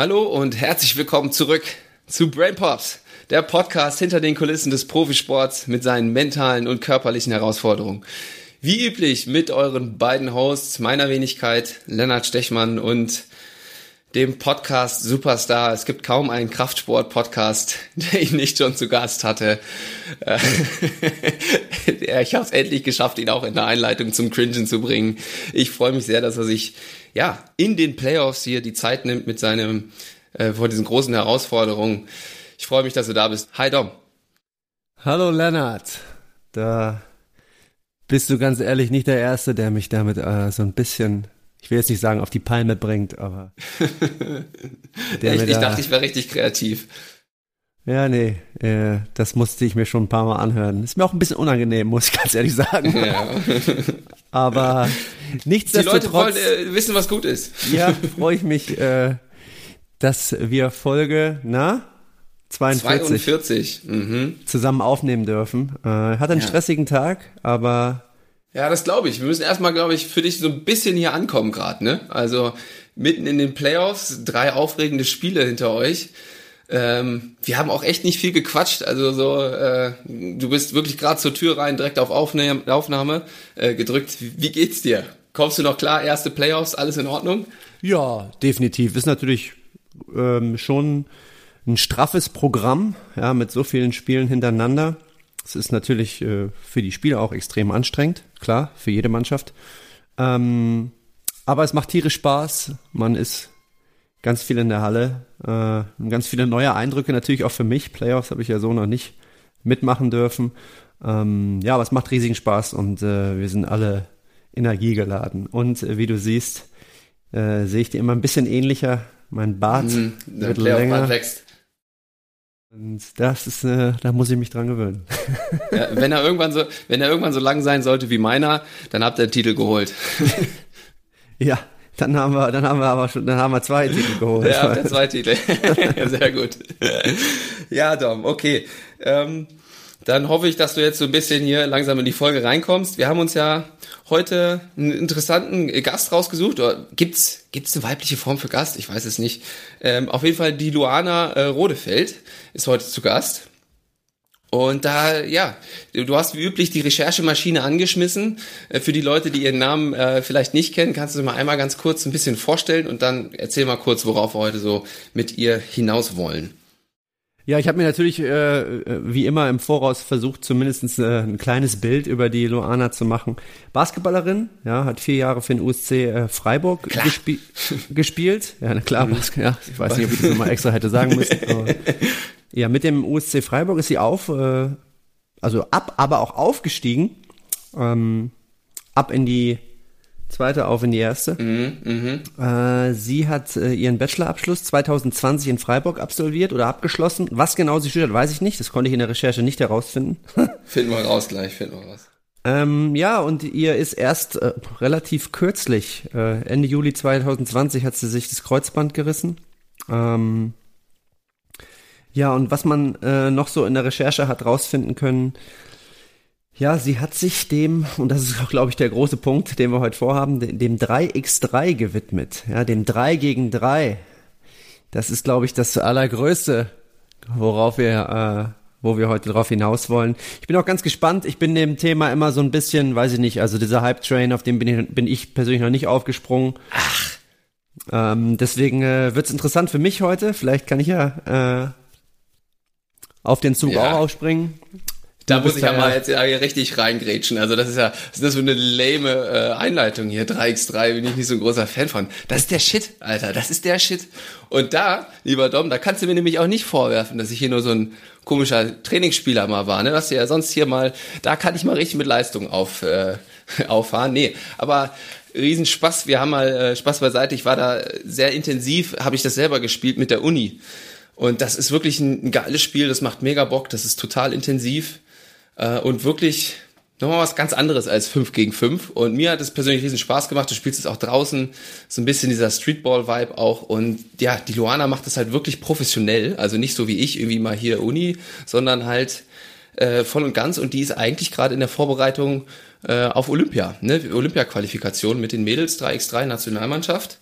Hallo und herzlich willkommen zurück zu Brain Pops, der Podcast hinter den Kulissen des Profisports mit seinen mentalen und körperlichen Herausforderungen. Wie üblich mit euren beiden Hosts, meiner Wenigkeit, Lennart Stechmann und dem Podcast Superstar. Es gibt kaum einen Kraftsport-Podcast, der ihn nicht schon zu Gast hatte. Ich habe es endlich geschafft, ihn auch in der Einleitung zum Cringen zu bringen. Ich freue mich sehr, dass er sich in den Playoffs hier die Zeit nimmt mit seinem vor diesen großen Herausforderungen. Ich freue mich, dass du da bist. Hi Dom. Hallo Lennart. Da bist du ganz ehrlich nicht der Erste, der mich damit so ein bisschen, ich will jetzt nicht sagen, auf die Palme bringt, aber... Ich dachte, ich wäre richtig kreativ. Ja, nee, das musste ich mir schon ein paar Mal anhören. Ist mir auch ein bisschen unangenehm, muss ich ganz ehrlich sagen. Ja. Aber nichtsdestotrotz... Die Leute wollen wissen, was gut ist. Ja, freue ich mich, dass wir Folge, 42 zusammen aufnehmen dürfen. Hat einen stressigen Tag, aber... Ja, das glaube ich. Wir müssen erstmal, glaube ich, für dich so ein bisschen hier ankommen gerade, ne? Also mitten in den Playoffs, 3 aufregende Spiele hinter euch. Wir haben auch echt nicht viel gequatscht, also so, du bist wirklich gerade zur Tür rein, direkt auf Aufnahme gedrückt. Wie geht's dir? Kommst du noch klar, erste Playoffs, alles in Ordnung? Ja, definitiv. Ist natürlich schon ein straffes Programm, ja, mit so vielen Spielen hintereinander. Es ist natürlich für die Spieler auch extrem anstrengend, klar, für jede Mannschaft. Aber es macht tierisch Spaß, man ist ganz viel in der Halle, ganz viele neue Eindrücke natürlich auch für mich. Playoffs habe ich ja so noch nicht mitmachen dürfen. Aber es macht riesigen Spaß und wir sind alle energiegeladen. Und wie du siehst, sehe ich dir immer ein bisschen ähnlicher. Mein Bart wird länger. Und das ist, da muss ich mich dran gewöhnen. Ja, wenn er irgendwann so lang sein sollte wie meiner, dann habt ihr den Titel geholt. Ja, dann haben wir zwei Titel geholt. Ja, habt ihr 2 Titel. Sehr gut. Ja, Dom, okay. Dann hoffe ich, dass du jetzt so ein bisschen hier langsam in die Folge reinkommst. Wir haben uns ja heute einen interessanten Gast rausgesucht. Gibt's eine weibliche Form für Gast? Ich weiß es nicht. Auf jeden Fall die Luana Rodefeld ist heute zu Gast. Und da, du hast wie üblich die Recherchemaschine angeschmissen. Für die Leute, die ihren Namen vielleicht nicht kennen, kannst du sie mal einmal ganz kurz ein bisschen vorstellen und dann erzähl mal kurz, worauf wir heute so mit ihr hinaus wollen. Ja, ich habe mir natürlich wie immer im Voraus versucht, zumindest ein kleines Bild über die Luana zu machen. Basketballerin, ja, hat 4 Jahre für den USC Freiburg gespielt. Ja, na klar, ich weiß nicht, ob ich das nochmal extra hätte sagen müssen. Aber, ja, mit dem USC Freiburg ist sie aufgestiegen. Ab in die zweite, auf in die erste. Sie hat ihren Bachelorabschluss 2020 in Freiburg absolviert oder abgeschlossen. Was genau sie studiert hat, weiß ich nicht. Das konnte ich in der Recherche nicht herausfinden. Finden wir raus. Und ihr ist erst relativ kürzlich, Ende Juli 2020, hat sie sich das Kreuzband gerissen. Und was man noch so in der Recherche hat rausfinden können, ja, sie hat sich dem, und das ist auch, glaube ich, der große Punkt, den wir heute vorhaben, dem 3x3 gewidmet. Ja, dem 3 gegen 3. Das ist, glaube ich, das Allergrößte, wo wir heute drauf hinaus wollen. Ich bin auch ganz gespannt. Ich bin dem Thema immer so ein bisschen, weiß ich nicht, also dieser Hypetrain, auf dem bin ich persönlich noch nicht aufgesprungen. Ach. Deswegen wird's interessant für mich heute. Vielleicht kann ich auf den Zug auch aufspringen. Da muss ich ja mal jetzt richtig reingrätschen. Also das ist ja, was ist das für eine lame Einleitung hier? 3x3 bin ich nicht so ein großer Fan von. Das ist der Shit, Alter. Das ist der Shit. Und da, lieber Dom, da kannst du mir nämlich auch nicht vorwerfen, dass ich hier nur so ein komischer Trainingsspieler mal war. Ne? Was ja sonst hier mal, da kann ich mal richtig mit Leistung auffahren. Nee, aber Riesenspaß. Wir haben mal Spaß beiseite. Ich war da sehr intensiv, habe ich das selber gespielt mit der Uni. Und das ist wirklich ein geiles Spiel. Das macht mega Bock. Das ist total intensiv. Und wirklich nochmal was ganz anderes als 5 gegen 5. Und mir hat es persönlich riesen Spaß gemacht. Du spielst es auch draußen, so ein bisschen dieser Streetball-Vibe auch. Und ja, die Luana macht das halt wirklich professionell. Also nicht so wie ich, irgendwie mal hier Uni, sondern halt voll und ganz. Und die ist eigentlich gerade in der Vorbereitung auf Olympia, ne? Olympia-Qualifikation mit den Mädels, 3x3 Nationalmannschaft.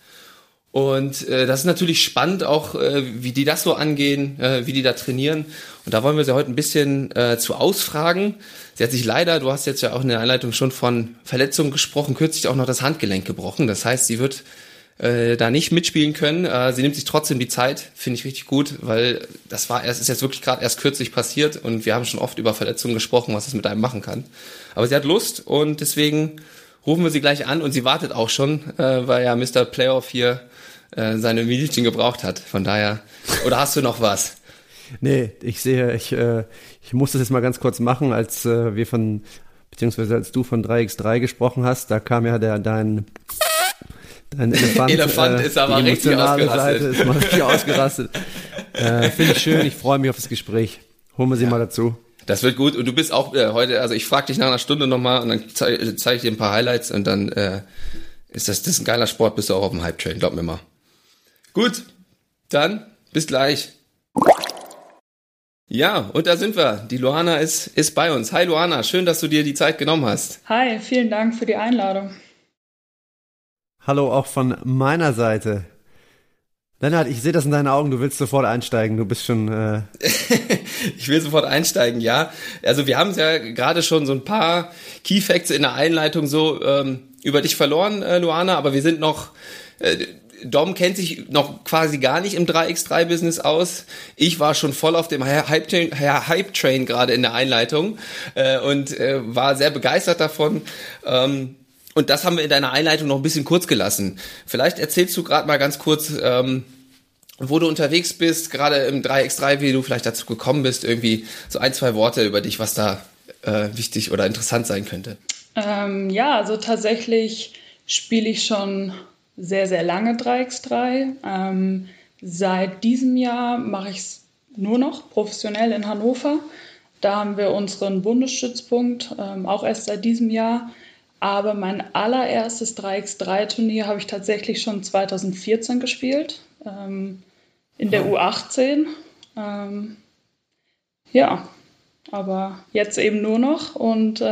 Und das ist natürlich spannend auch, wie die das so angehen, wie die da trainieren. Und da wollen wir sie heute ein bisschen zu ausfragen. Sie hat sich leider, du hast jetzt ja auch in der Einleitung schon von Verletzungen gesprochen, kürzlich auch noch das Handgelenk gebrochen. Das heißt, sie wird da nicht mitspielen können. Sie nimmt sich trotzdem die Zeit, finde ich richtig gut, weil das war erst, ist jetzt wirklich gerade erst kürzlich passiert und wir haben schon oft über Verletzungen gesprochen, was es mit einem machen kann. Aber sie hat Lust und deswegen rufen wir sie gleich an und sie wartet auch schon, weil ja Mr. Playoff hier seine Minuten gebraucht hat. Von daher, oder hast du noch was? Nee, ich sehe, ich muss das jetzt mal ganz kurz machen, als wir von, beziehungsweise als du von 3x3 gesprochen hast, da kam ja dein Elefant ist aber die emotionale richtig ausgerastet. Seite ist mal richtig ausgerastet. Finde ich schön, ich freue mich auf das Gespräch. Holen wir sie mal dazu. Das wird gut und du bist auch heute, also ich frage dich nach einer Stunde nochmal und dann zeige ich dir ein paar Highlights und dann ist das ein geiler Sport, bist du auch auf dem Hypetrain, glaub mir mal. Gut, dann bis gleich. Ja, und da sind wir. Die Luana ist bei uns. Hi Luana, schön, dass du dir die Zeit genommen hast. Hi, vielen Dank für die Einladung. Hallo auch von meiner Seite. Lennart, ich sehe das in deinen Augen, du willst sofort einsteigen, du bist schon... Ich will sofort einsteigen, ja. Also wir haben ja gerade schon so ein paar Key Facts in der Einleitung so über dich verloren, Luana, aber wir sind noch... Dom kennt sich noch quasi gar nicht im 3x3-Business aus. Ich war schon voll auf dem Hype-Train gerade in der Einleitung und war sehr begeistert davon. Und das haben wir in deiner Einleitung noch ein bisschen kurz gelassen. Vielleicht erzählst du gerade mal ganz kurz, wo du unterwegs bist, gerade im 3x3, wie du vielleicht dazu gekommen bist, irgendwie so ein, zwei Worte über dich, was da wichtig oder interessant sein könnte. Also tatsächlich spiele ich schon sehr, sehr lange 3x3. Seit diesem Jahr mache ich es nur noch professionell in Hannover. Da haben wir unseren Bundesstützpunkt, auch erst seit diesem Jahr. Aber mein allererstes 3x3-Turnier habe ich tatsächlich schon 2014 gespielt, in der U18. Aber jetzt eben nur noch und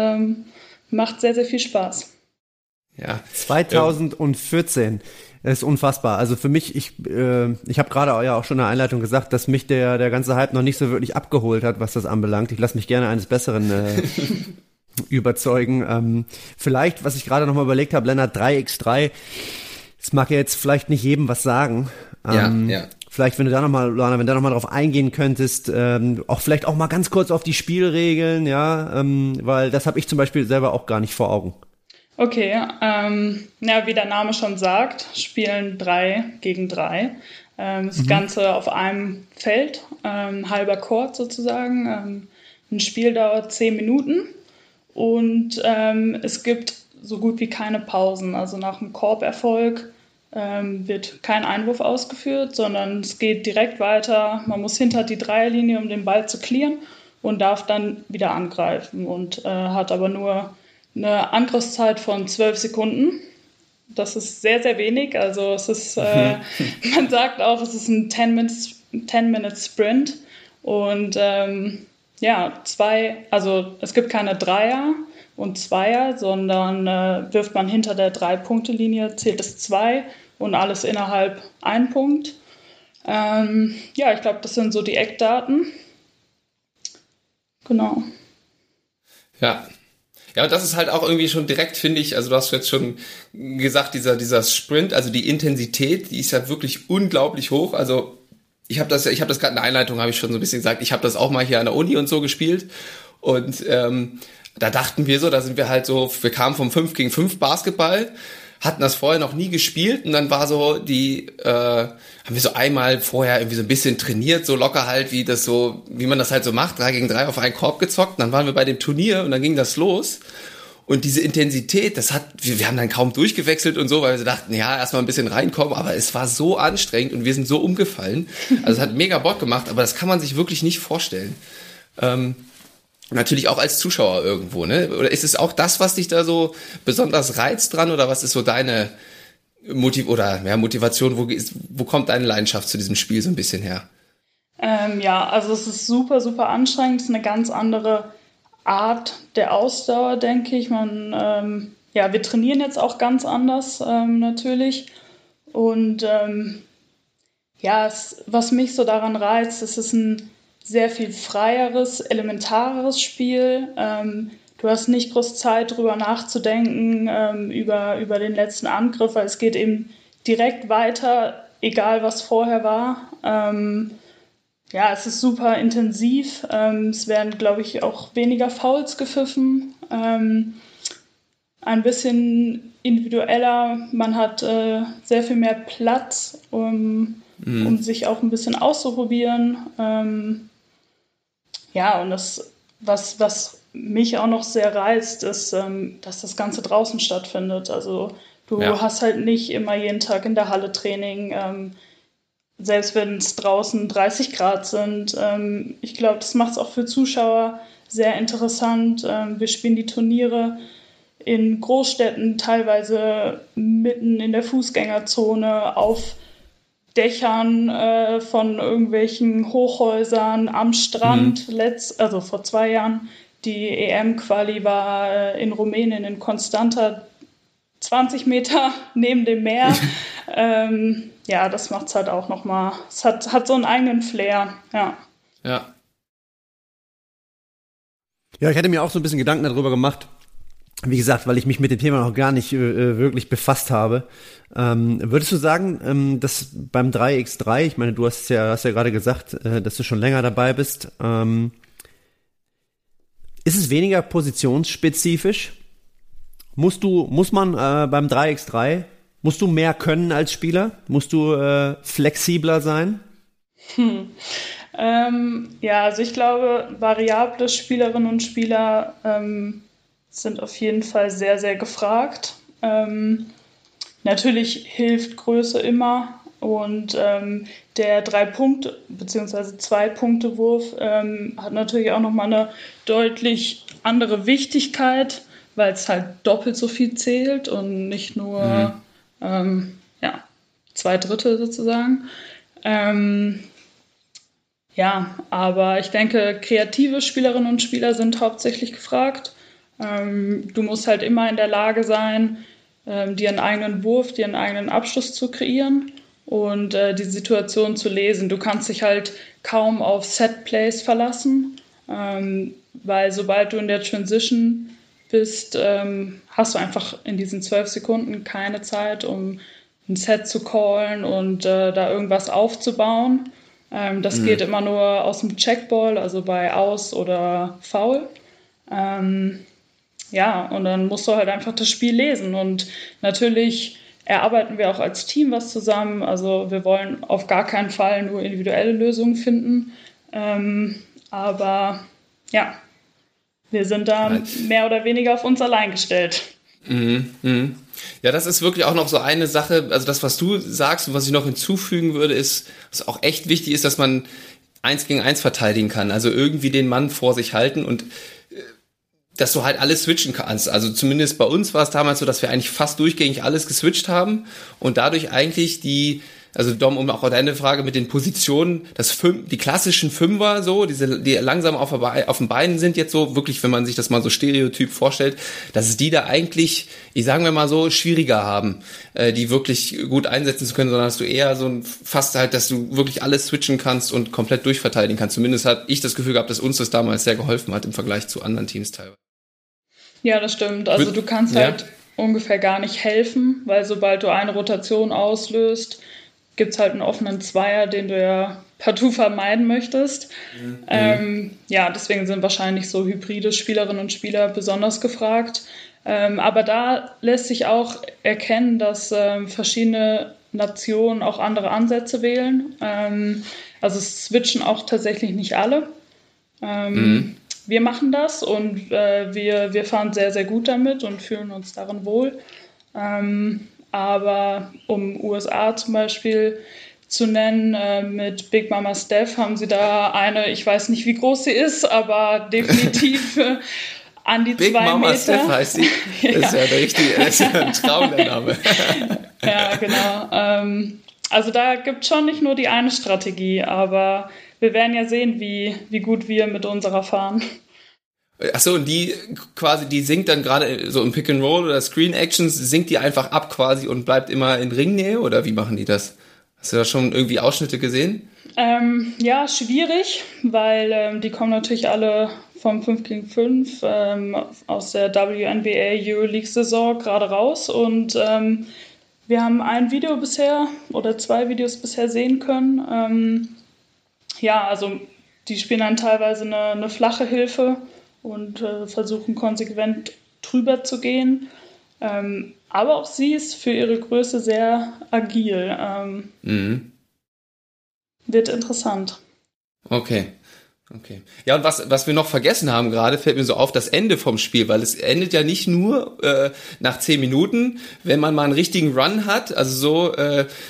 macht sehr, sehr viel Spaß. Ja, 2014, das ist unfassbar. Also für mich, ich habe gerade ja auch schon in der Einleitung gesagt, dass mich der ganze Hype noch nicht so wirklich abgeholt hat, was das anbelangt. Ich lasse mich gerne eines Besseren überzeugen. Vielleicht, was ich gerade nochmal überlegt habe, Lennart, 3x3, das mag ja jetzt vielleicht nicht jedem was sagen. Vielleicht, wenn du da nochmal, Luana, drauf eingehen könntest, auch mal ganz kurz auf die Spielregeln, weil das habe ich zum Beispiel selber auch gar nicht vor Augen. Okay, wie der Name schon sagt, spielen 3 gegen 3. Das Ganze auf einem Feld, halber Court sozusagen. Ein Spiel dauert 10 Minuten. Und es gibt so gut wie keine Pausen. Also nach dem Korberfolg wird kein Einwurf ausgeführt, sondern es geht direkt weiter. Man muss hinter die Dreierlinie, um den Ball zu clearen und darf dann wieder angreifen und hat aber nur eine Angriffszeit von 12 Sekunden. Das ist sehr, sehr wenig. Also es ist, man sagt auch, es ist ein 10-Minute-Sprint und es gibt keine Dreier und Zweier, sondern wirft man hinter der 3-Punkte-Linie, zählt es 2 und alles innerhalb 1 Punkt. Ich glaube, das sind so die Eckdaten. Genau. Ja. Ja, und das ist halt auch irgendwie schon direkt, finde ich, also du hast jetzt schon gesagt, dieser Sprint, also die Intensität, die ist ja wirklich unglaublich hoch, also ich habe das gerade in der Einleitung, habe ich schon so ein bisschen gesagt, ich habe das auch mal hier an der Uni und so gespielt und da dachten wir so, wir kamen vom 5 gegen 5 Basketball, hatten das vorher noch nie gespielt und dann war so haben wir so einmal vorher irgendwie so ein bisschen trainiert, so locker halt, wie man das halt so macht, 3 gegen 3 auf einen Korb gezockt und dann waren wir bei dem Turnier und dann ging das los. Und diese Intensität, wir haben dann kaum durchgewechselt und so, weil wir dachten, ja, erstmal ein bisschen reinkommen, aber es war so anstrengend und wir sind so umgefallen. Also es hat mega Bock gemacht, aber das kann man sich wirklich nicht vorstellen. Natürlich auch als Zuschauer irgendwo, ne? Oder ist es auch das, was dich da so besonders reizt dran oder was ist so deine Motivation, wo kommt deine Leidenschaft zu diesem Spiel so ein bisschen her? Also es ist super, super anstrengend, es ist eine ganz andere Art der Ausdauer, denke ich. Wir trainieren jetzt auch ganz anders natürlich Und ja, was mich so daran reizt, es ist ein sehr viel freieres, elementares Spiel. Du hast nicht groß Zeit, drüber nachzudenken, über den letzten Angriff, weil es geht eben direkt weiter, egal was vorher war. Ja, es ist super intensiv. Es werden, glaube ich, auch weniger Fouls gepfiffen. Ein bisschen individueller. Man hat sehr viel mehr Platz, um sich auch ein bisschen auszuprobieren. Ja, und das, was mich auch noch sehr reizt, ist, dass das Ganze draußen stattfindet. Also du hast halt nicht immer jeden Tag in der Halle Training, selbst wenn es draußen 30 Grad sind. Ich glaube, das macht es auch für Zuschauer sehr interessant. Wir spielen die Turniere in Großstädten, teilweise mitten in der Fußgängerzone, auf Dächern von irgendwelchen Hochhäusern, am Strand. Also vor 2 Jahren, die EM-Quali war in Rumänien, in Constanța, 20 Meter neben dem Meer. Ja, das macht es halt auch nochmal. Es hat so einen eigenen Flair, ja. Ja, ich hatte mir auch so ein bisschen Gedanken darüber gemacht, wie gesagt, weil ich mich mit dem Thema noch gar nicht wirklich befasst habe. Würdest du sagen, dass beim 3x3, ich meine, du hast ja gerade gesagt, dass du schon länger dabei bist, ist es weniger positionsspezifisch? Muss man beim 3x3, musst du mehr können als Spieler? Musst du flexibler sein? Ja, also ich glaube, variable Spielerinnen und Spieler sind auf jeden Fall sehr, sehr gefragt. Natürlich hilft Größe immer, und der 3-Punkte- bzw. 2-Punkte-Wurf hat natürlich auch nochmal eine deutlich andere Wichtigkeit, weil es halt doppelt so viel zählt und nicht nur 2/3 sozusagen. Ja, aber ich denke, kreative Spielerinnen und Spieler sind hauptsächlich gefragt. Du musst halt immer in der Lage sein, dir einen eigenen Wurf, dir einen eigenen Abschluss zu kreieren und die Situation zu lesen. Du kannst dich halt kaum auf Set-Plays verlassen, weil sobald du in der Transition bist, hast du einfach in diesen 12 Sekunden keine Zeit, um ein Set zu callen und da irgendwas aufzubauen. Das geht immer nur aus dem Checkball, also bei Aus oder Foul. Ja, und dann musst du halt einfach das Spiel lesen. Und natürlich erarbeiten wir auch als Team was zusammen. Also wir wollen auf gar keinen Fall nur individuelle Lösungen finden. Aber ja, wir sind da mehr oder weniger auf uns allein gestellt. Mhm. Ja, das ist wirklich auch noch so eine Sache. Also das, was du sagst und was ich noch hinzufügen würde, ist, was auch echt wichtig ist, dass man 1 gegen 1 verteidigen kann. Also irgendwie den Mann vor sich halten und dass du halt alles switchen kannst. Also zumindest bei uns war es damals so, dass wir eigentlich fast durchgängig alles geswitcht haben und dadurch eigentlich also Dom, um auch deine Frage mit den Positionen, die klassischen Fünfer, so, die langsam auf den Beinen sind jetzt so, wirklich, wenn man sich das mal so stereotyp vorstellt, dass es die da eigentlich, ich sagen wir mal so, schwieriger haben, die wirklich gut einsetzen zu können, sondern dass du eher so fast halt, dass du wirklich alles switchen kannst und komplett durchverteidigen kannst. Zumindest habe ich das Gefühl gehabt, dass uns das damals sehr geholfen hat im Vergleich zu anderen Teams teilweise. Ja, das stimmt. Also du kannst halt ungefähr gar nicht helfen, weil sobald du eine Rotation auslöst, gibt es halt einen offenen Zweier, den du ja partout vermeiden möchtest. Mhm. Ja, deswegen sind wahrscheinlich so hybride Spielerinnen und Spieler besonders gefragt. Aber da lässt sich auch erkennen, dass verschiedene Nationen auch andere Ansätze wählen. Also switchen auch tatsächlich nicht alle. Wir machen das und wir fahren sehr, sehr gut damit und fühlen uns darin wohl. Aber um USA zum Beispiel zu nennen, mit Big Mama Steph haben sie da eine, ich weiß nicht, wie groß sie ist, aber definitiv an die 2 Meter. Big Mama Steph heißt sie. Ja. Das ist ja ein Traum, der Name. Ja, genau. Also da gibt es schon nicht nur die eine Strategie, aber wir werden ja sehen, wie gut wir mit unserer fahren. Achso, und die quasi, die sinkt dann gerade so im Pick and Roll oder Screen Actions, sinkt die einfach ab quasi und bleibt immer in Ringnähe, oder wie machen die das? Hast du da schon irgendwie Ausschnitte gesehen? Ja, schwierig, weil die kommen natürlich alle vom 5 gegen 5 aus der WNBA Euroleague-Saison gerade raus, und wir haben ein Video bisher oder zwei Videos bisher sehen können. Ja, also die spielen dann teilweise eine flache Hilfe und versuchen konsequent drüber zu gehen. Aber auch sie ist für ihre Größe sehr agil. Wird interessant. Okay. Ja, und was wir noch vergessen haben gerade, fällt mir so auf, das Ende vom Spiel, weil es endet ja nicht nur nach 10 Minuten, wenn man mal einen richtigen Run hat, also so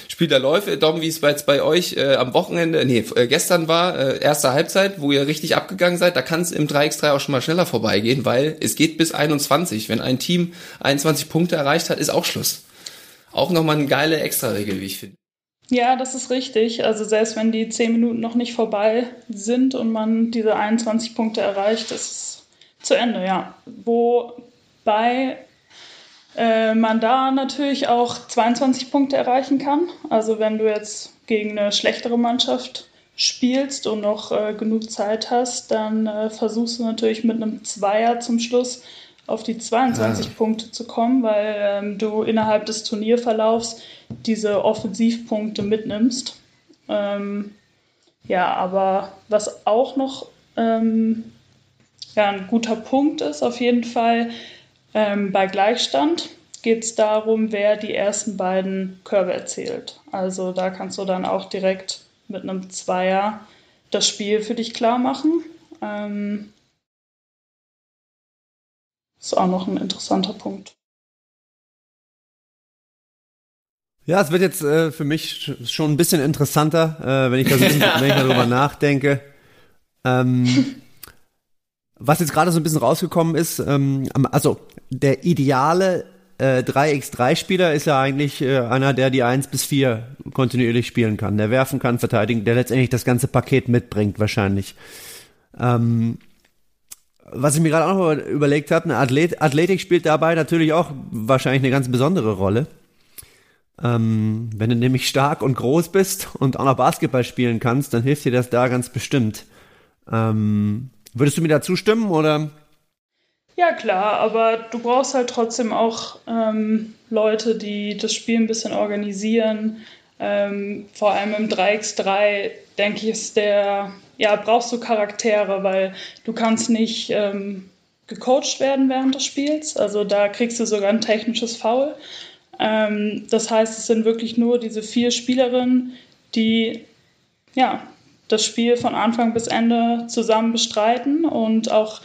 Spiel der Läufe, Dom, wie es jetzt bei euch am Wochenende, gestern war, erste Halbzeit, wo ihr richtig abgegangen seid, da kann es im 3x3 auch schon mal schneller vorbeigehen, weil es geht bis 21, wenn ein Team 21 Punkte erreicht hat, ist auch Schluss. Auch nochmal eine geile Extraregel, wie ich finde. Ja, das ist richtig. Also selbst wenn die 10 Minuten noch nicht vorbei sind und man diese 21 Punkte erreicht, ist es zu Ende, ja. Wobei man da natürlich auch 22 Punkte erreichen kann. Also wenn du jetzt gegen eine schlechtere Mannschaft spielst und noch genug Zeit hast, dann versuchst du natürlich mit einem Zweier zum Schluss auf die 22 Punkte zu kommen, weil du innerhalb des Turnierverlaufs diese Offensivpunkte mitnimmst. Ja, aber was auch noch ein guter Punkt ist, auf jeden Fall bei Gleichstand geht es darum, wer die ersten beiden Körbe erzielt. Also da kannst du dann auch direkt mit einem Zweier das Spiel für dich klar machen. Ist auch noch ein interessanter Punkt. Ja, es wird jetzt für mich schon ein bisschen interessanter, wenn ich darüber nachdenke. Was jetzt gerade so ein bisschen rausgekommen ist, also der ideale 3x3-Spieler ist ja eigentlich einer, der die 1 bis 4 kontinuierlich spielen kann, der werfen kann, verteidigen, der letztendlich das ganze Paket mitbringt wahrscheinlich. Was ich mir gerade auch noch überlegt habe, Athletik spielt dabei natürlich auch wahrscheinlich eine ganz besondere Rolle. Wenn du nämlich stark und groß bist und auch noch Basketball spielen kannst, dann hilft dir das da ganz bestimmt. Würdest du mir da zustimmen, oder? Ja, klar, aber du brauchst halt trotzdem auch Leute, die das Spiel ein bisschen organisieren. Vor allem im 3x3, denke ich, brauchst du Charaktere, weil du kannst nicht gecoacht werden während des Spiels. Also da kriegst du sogar ein technisches Foul. Das heißt, es sind wirklich nur diese 4 Spielerinnen, die das Spiel von Anfang bis Ende zusammen bestreiten und auch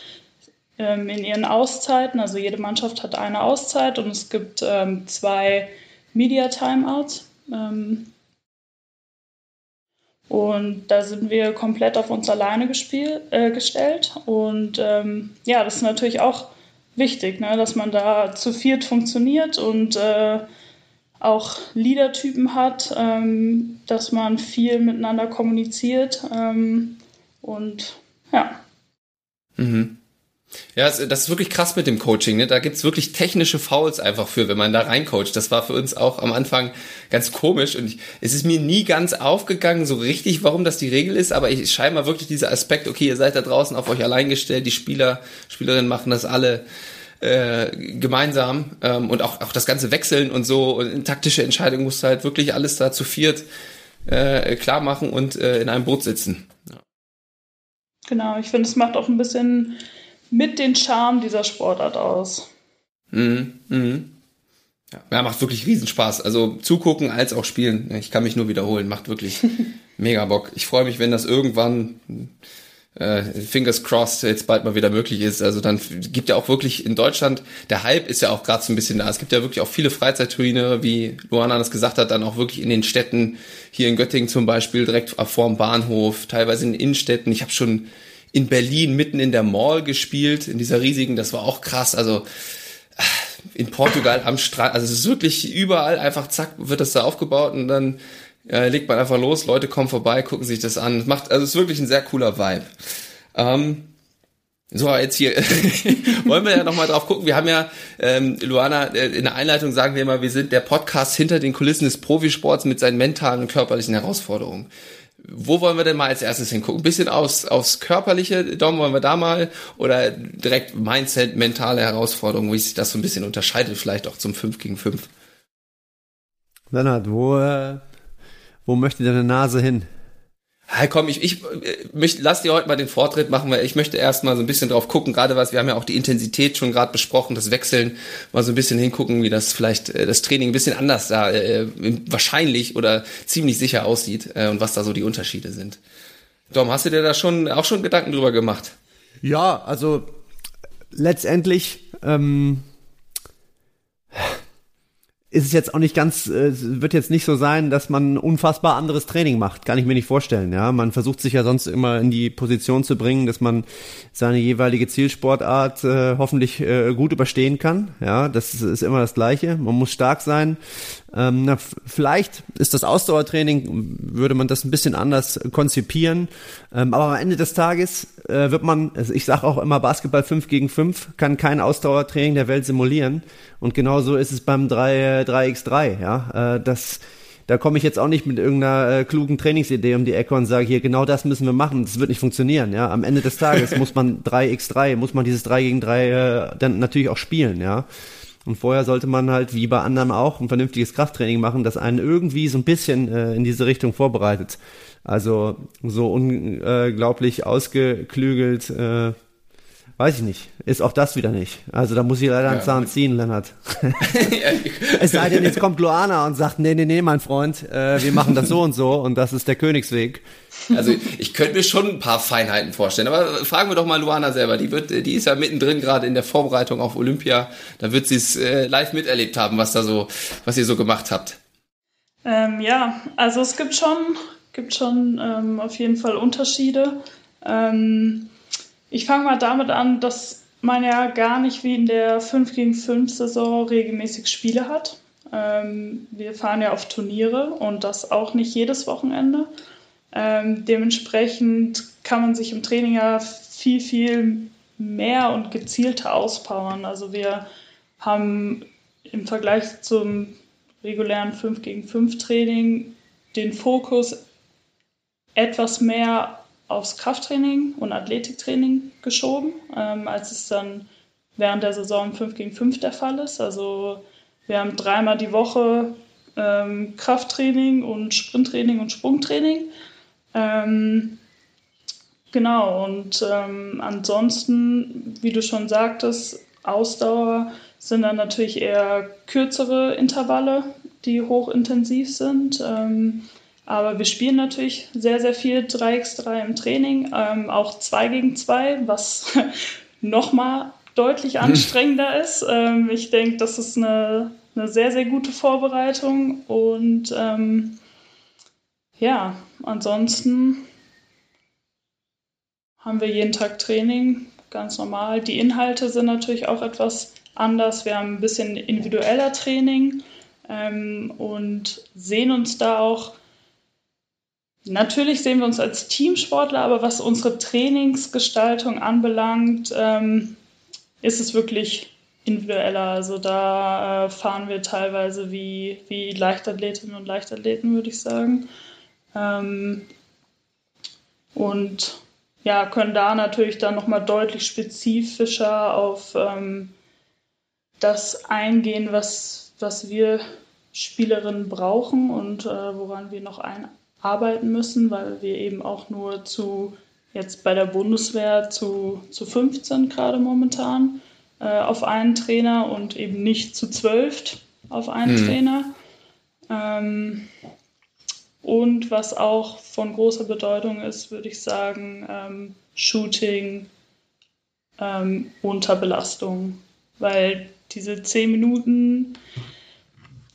in ihren Auszeiten, also jede Mannschaft hat eine Auszeit und es gibt 2 Media-Timeouts. Und da sind wir komplett auf uns alleine gestellt. Und das ist natürlich auch wichtig, ne, dass man da zu viert funktioniert und auch Leader-Typen hat, dass man viel miteinander kommuniziert. Mhm. Ja, das ist wirklich krass mit dem Coaching, ne? Da gibt's wirklich technische Fouls einfach für, wenn man da reincoacht. Das war für uns auch am Anfang ganz komisch und es ist mir nie ganz aufgegangen, so richtig, warum das die Regel ist, aber ich scheinbar wirklich dieser Aspekt, okay, ihr seid da draußen auf euch allein gestellt, die Spielerinnen machen das alle gemeinsam und auch das ganze Wechseln und so und taktische Entscheidungen musst du halt wirklich alles da zu viert klar machen und in einem Boot sitzen. Ja. Genau, ich finde, es macht auch ein bisschen mit den Charme dieser Sportart aus. Ja, macht wirklich Riesenspaß. Also zugucken als auch spielen. Ich kann mich nur wiederholen. Macht wirklich mega Bock. Ich freue mich, wenn das irgendwann, fingers crossed, jetzt bald mal wieder möglich ist. Also dann gibt ja auch wirklich in Deutschland, der Hype ist ja auch gerade so ein bisschen da. Es gibt ja wirklich auch viele Freizeitturniere, wie Luana das gesagt hat, dann auch wirklich in den Städten, hier in Göttingen zum Beispiel, direkt vorm Bahnhof, teilweise in Innenstädten. Ich habe schon in Berlin mitten in der Mall gespielt, in dieser riesigen, das war auch krass, also in Portugal am Strand, also es ist wirklich überall einfach zack, wird das da aufgebaut und dann legt man einfach los, Leute kommen vorbei, gucken sich das an, es ist wirklich ein sehr cooler Vibe. So, jetzt hier wollen wir ja nochmal drauf gucken. Wir haben ja, Luana, in der Einleitung sagen wir immer, wir sind der Podcast hinter den Kulissen des Profisports mit seinen mentalen und körperlichen Herausforderungen. Wo wollen wir denn mal als erstes hingucken? Ein bisschen aufs Körperliche, Dom, wollen wir da mal? Oder direkt Mindset, mentale Herausforderungen, wie sich das so ein bisschen unterscheidet, vielleicht auch zum 5 gegen 5? Lennart, wo möchte deine Nase hin? Hey, komm, ich lass dir heute mal den Vortritt machen, weil ich möchte erst mal so ein bisschen drauf gucken, gerade was, wir haben ja auch die Intensität schon gerade besprochen, das Wechseln, mal so ein bisschen hingucken, wie das vielleicht das Training ein bisschen anders da wahrscheinlich oder ziemlich sicher aussieht und was da so die Unterschiede sind. Dom, hast du dir da schon Gedanken drüber gemacht? Ja, also letztendlich ist es jetzt auch nicht ganz, wird jetzt nicht so sein, dass man ein unfassbar anderes Training macht. Kann ich mir nicht vorstellen, ja. Man versucht sich ja sonst immer in die Position zu bringen, dass man seine jeweilige Zielsportart hoffentlich gut überstehen kann, ja. Das ist immer das Gleiche. Man muss stark sein. Vielleicht ist das Ausdauertraining, würde man das ein bisschen anders konzipieren, aber am Ende des Tages wird man, also ich sage auch immer, Basketball 5 gegen 5 kann kein Ausdauertraining der Welt simulieren, und genauso ist es beim 3x3, ja, da komme ich jetzt auch nicht mit irgendeiner klugen Trainingsidee um die Ecke und sage, hier, genau das müssen wir machen, das wird nicht funktionieren, ja, am Ende des Tages muss man dieses 3 gegen 3 dann natürlich auch spielen, ja. Und vorher sollte man halt, wie bei anderen auch, ein vernünftiges Krafttraining machen, das einen irgendwie so ein bisschen in diese Richtung vorbereitet. Also so unglaublich ausgeklügelt, weiß ich nicht, ist auch das wieder nicht. Also da muss ich leider einen Zahn ziehen, Lennart. Es sei denn, jetzt kommt Luana und sagt, nee, mein Freund, wir machen das so und so und das ist der Königsweg. Also ich könnte mir schon ein paar Feinheiten vorstellen, aber fragen wir doch mal Luana selber, die ist ja mittendrin gerade in der Vorbereitung auf Olympia, da wird sie es live miterlebt haben, was ihr so gemacht habt. Also es gibt schon auf jeden Fall Unterschiede. Ich fange mal damit an, dass man ja gar nicht wie in der 5 gegen 5 Saison regelmäßig Spiele hat. Wir fahren ja auf Turniere und das auch nicht jedes Wochenende. Dementsprechend kann man sich im Training ja viel, viel mehr und gezielter auspowern. Also wir haben im Vergleich zum regulären 5 gegen 5 Training den Fokus etwas mehr aufs Krafttraining und Athletiktraining geschoben, als es dann während der Saison 5 gegen 5 der Fall ist. Also wir haben dreimal die Woche Krafttraining und Sprinttraining und Sprungtraining. Ansonsten, wie du schon sagtest, Ausdauer sind dann natürlich eher kürzere Intervalle, die hochintensiv sind. Aber wir spielen natürlich sehr, sehr viel 3x3 im Training, auch 2 gegen 2, was nochmal deutlich anstrengender ist. Ich denke, das ist eine sehr, sehr gute Vorbereitung. Und ansonsten haben wir jeden Tag Training, ganz normal. Die Inhalte sind natürlich auch etwas anders. Wir haben ein bisschen individueller Training und sehen uns da auch. Natürlich sehen wir uns als Teamsportler, aber was unsere Trainingsgestaltung anbelangt, ist es wirklich individueller. Also da fahren wir teilweise wie Leichtathletinnen und Leichtathleten, würde ich sagen. Können da natürlich dann nochmal deutlich spezifischer auf das eingehen, was wir Spielerinnen brauchen und woran wir noch arbeiten müssen, weil wir eben auch nur jetzt bei der Bundeswehr zu 15 gerade momentan auf einen Trainer und eben nicht zu 12 auf einen Trainer. Und was auch von großer Bedeutung ist, würde ich sagen, Shooting unter Belastung, weil diese 10 Minuten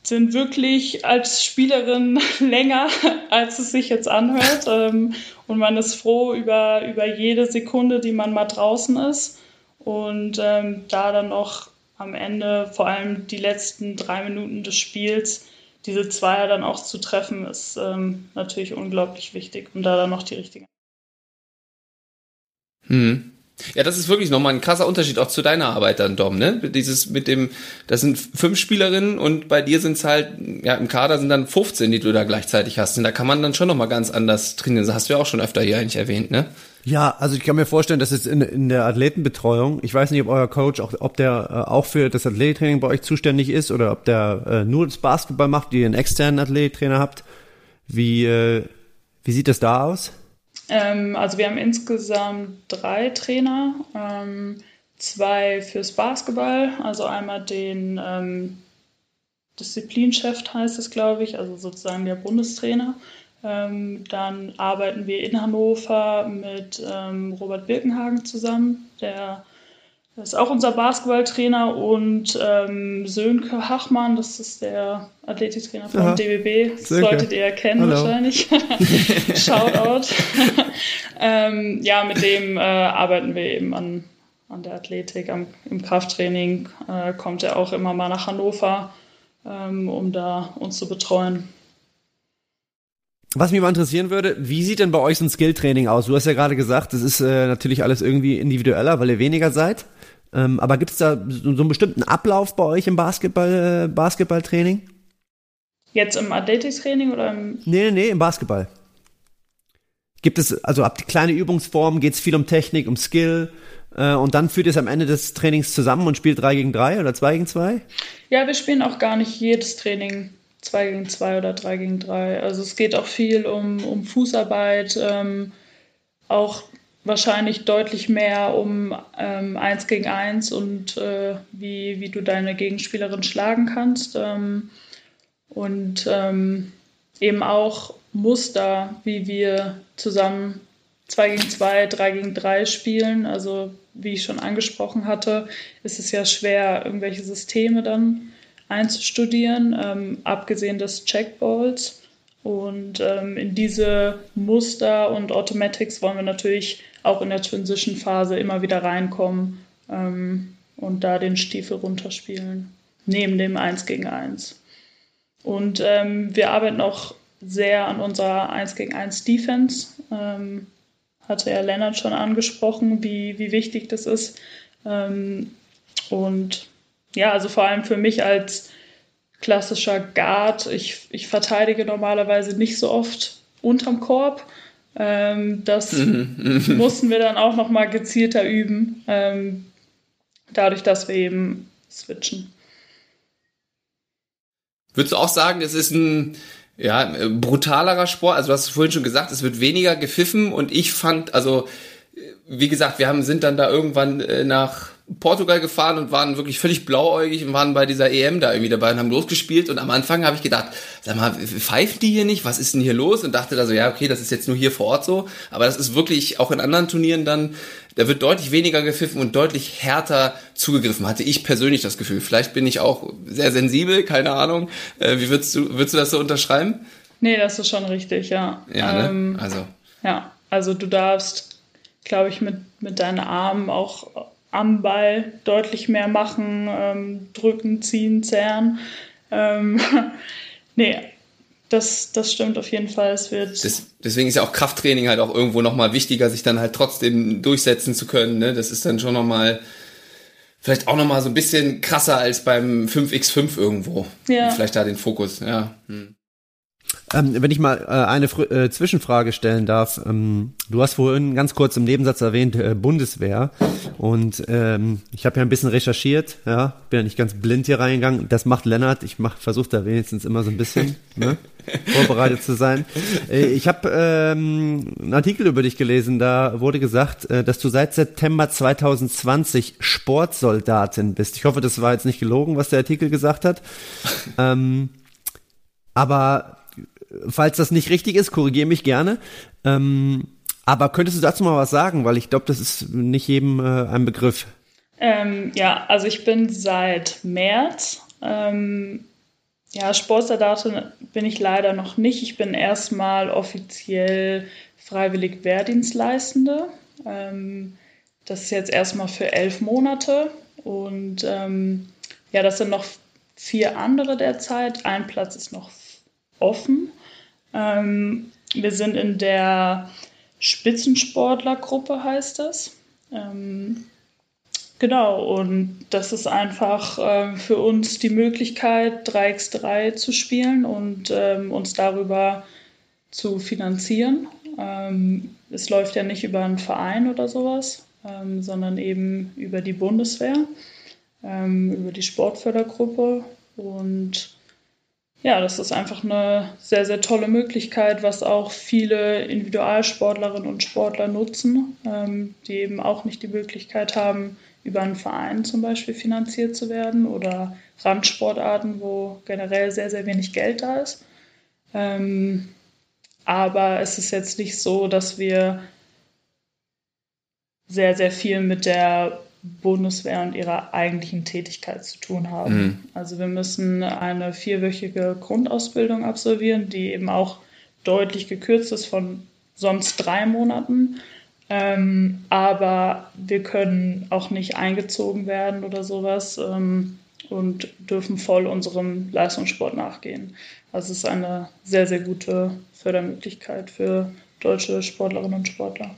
sind wirklich als Spielerin länger, als es sich jetzt anhört. Und man ist froh über jede Sekunde, die man mal draußen ist. Und da dann noch am Ende, vor allem die letzten 3 Minuten des Spiels, diese Zweier dann auch zu treffen, ist natürlich unglaublich wichtig. Und da dann noch die richtige. Ja, das ist wirklich nochmal ein krasser Unterschied auch zu deiner Arbeit dann, Dom, ne? Dieses mit dem, das sind 5 Spielerinnen und bei dir sind es halt, ja, im Kader sind dann 15, die du da gleichzeitig hast. Und da kann man dann schon nochmal ganz anders trainieren. Das hast du ja auch schon öfter hier eigentlich erwähnt, ne? Ja, also ich kann mir vorstellen, dass jetzt in der Athletenbetreuung, ich weiß nicht, ob euer Coach, auch, ob der auch für das Athletiktraining bei euch zuständig ist oder ob der nur das Basketball macht, die einen externen Athletiktrainer habt. Wie sieht das da aus? Also wir haben insgesamt 3 Trainer, 2 fürs Basketball, also einmal den Disziplinchef heißt es, glaube ich, also sozusagen der Bundestrainer. Dann arbeiten wir in Hannover mit Robert Birkenhagen zusammen, der ist auch unser Basketballtrainer, und Sönke Hachmann, das ist der Athletiktrainer vom DBB. Das solltet ihr kennen wahrscheinlich. Shoutout. Ja, mit dem arbeiten wir eben an der Athletik, im Krafttraining. Kommt er auch immer mal nach Hannover, um da uns zu betreuen. Was mich mal interessieren würde, wie sieht denn bei euch so ein Skilltraining aus? Du hast ja gerade gesagt, das ist natürlich alles irgendwie individueller, weil ihr weniger seid. Aber gibt es da so einen bestimmten Ablauf bei euch im Basketballtraining? Jetzt im Athletiktraining oder im... Nee, im Basketball. Gibt es, also ab die kleine Übungsform geht es viel um Technik, um Skill, und dann führt ihr es am Ende des Trainings zusammen und spielt 3 gegen 3 oder 2 gegen 2? Ja, wir spielen auch gar nicht jedes Training 2 gegen 2 oder 3 gegen 3. Also es geht auch viel um Fußarbeit, auch wahrscheinlich deutlich mehr um 1 gegen 1 und wie du deine Gegenspielerin schlagen kannst, und eben auch Muster, wie wir zusammen 2 gegen 2, 3 gegen 3 spielen. Also wie ich schon angesprochen hatte, ist es ja schwer, irgendwelche Systeme dann einzustudieren, abgesehen des Checkballs. Und in diese Muster und Automatics wollen wir natürlich auch in der Transition-Phase immer wieder reinkommen, und da den Stiefel runterspielen, neben dem 1 gegen 1. Und wir arbeiten auch sehr an unserer 1 gegen 1 Defense. Hatte ja Lennart schon angesprochen, wie wichtig das ist. Und ja, also vor allem für mich als klassischer Guard, ich verteidige normalerweise nicht so oft unterm Korb. Das mussten wir dann auch nochmal gezielter üben, dadurch, dass wir eben switchen. Würdest du auch sagen, es ist ein brutalerer Sport? Also du hast es vorhin schon gesagt, es wird weniger gepfiffen, und ich fand, also wie gesagt, wir sind dann da irgendwann nach Portugal gefahren und waren wirklich völlig blauäugig und waren bei dieser EM da irgendwie dabei und haben losgespielt, und am Anfang habe ich gedacht, sag mal, pfeifen die hier nicht? Was ist denn hier los? Und dachte da so, ja, okay, das ist jetzt nur hier vor Ort so, aber das ist wirklich auch in anderen Turnieren dann, da wird deutlich weniger gepfiffen und deutlich härter zugegriffen, hatte ich persönlich das Gefühl. Vielleicht bin ich auch sehr sensibel, keine Ahnung. Wie würdest du das so unterschreiben? Nee, das ist schon richtig, ja. Ja, ne? Also. Ja, also du darfst, glaube ich, mit deinen Armen auch am Ball deutlich mehr machen, drücken, ziehen, zerren. Nee, das stimmt auf jeden Fall. Es wird deswegen ist ja auch Krafttraining halt auch irgendwo nochmal wichtiger, sich dann halt trotzdem durchsetzen zu können, ne? Das ist dann schon nochmal, vielleicht auch nochmal so ein bisschen krasser als beim 5x5 irgendwo. Ja. Vielleicht da den Fokus, ja. Wenn ich mal eine Zwischenfrage stellen darf, du hast vorhin ganz kurz im Nebensatz erwähnt, Bundeswehr, und ich habe ja ein bisschen recherchiert, ja, bin ja nicht ganz blind hier reingegangen, das macht Lennart, ich versuche da wenigstens immer so ein bisschen vorbereitet zu sein. Ich habe einen Artikel über dich gelesen, da wurde gesagt, dass du seit September 2020 Sportsoldatin bist. Ich hoffe, das war jetzt nicht gelogen, was der Artikel gesagt hat, aber falls das nicht richtig ist, korrigiere mich gerne. Aber könntest du dazu mal was sagen? Weil ich glaube, das ist nicht jedem ein Begriff. Ja, also ich bin seit März. Sportsoldatin bin ich leider noch nicht. Ich bin erstmal offiziell freiwillig Wehrdienstleistende. Das ist jetzt erstmal für 11 Monate. Und das sind noch 4 andere derzeit. Ein Platz ist noch offen. Wir sind in der Spitzensportlergruppe, heißt das. Genau, und das ist einfach für uns die Möglichkeit, 3x3 zu spielen und uns darüber zu finanzieren. Es läuft ja nicht über einen Verein oder sowas, sondern eben über die Bundeswehr, über die Sportfördergruppe. Und ja, das ist einfach eine sehr, sehr tolle Möglichkeit, was auch viele Individualsportlerinnen und Sportler nutzen, die eben auch nicht die Möglichkeit haben, über einen Verein zum Beispiel finanziert zu werden oder Randsportarten, wo generell sehr, sehr wenig Geld da ist. Aber es ist jetzt nicht so, dass wir sehr, sehr viel mit der Bundeswehr und ihrer eigentlichen Tätigkeit zu tun haben. Mhm. Also wir müssen eine 4-wöchige Grundausbildung absolvieren, die eben auch deutlich gekürzt ist von sonst 3 Monaten. Aber wir können auch nicht eingezogen werden oder sowas und dürfen voll unserem Leistungssport nachgehen. Also es ist eine sehr, sehr gute Fördermöglichkeit für deutsche Sportlerinnen und Sportler.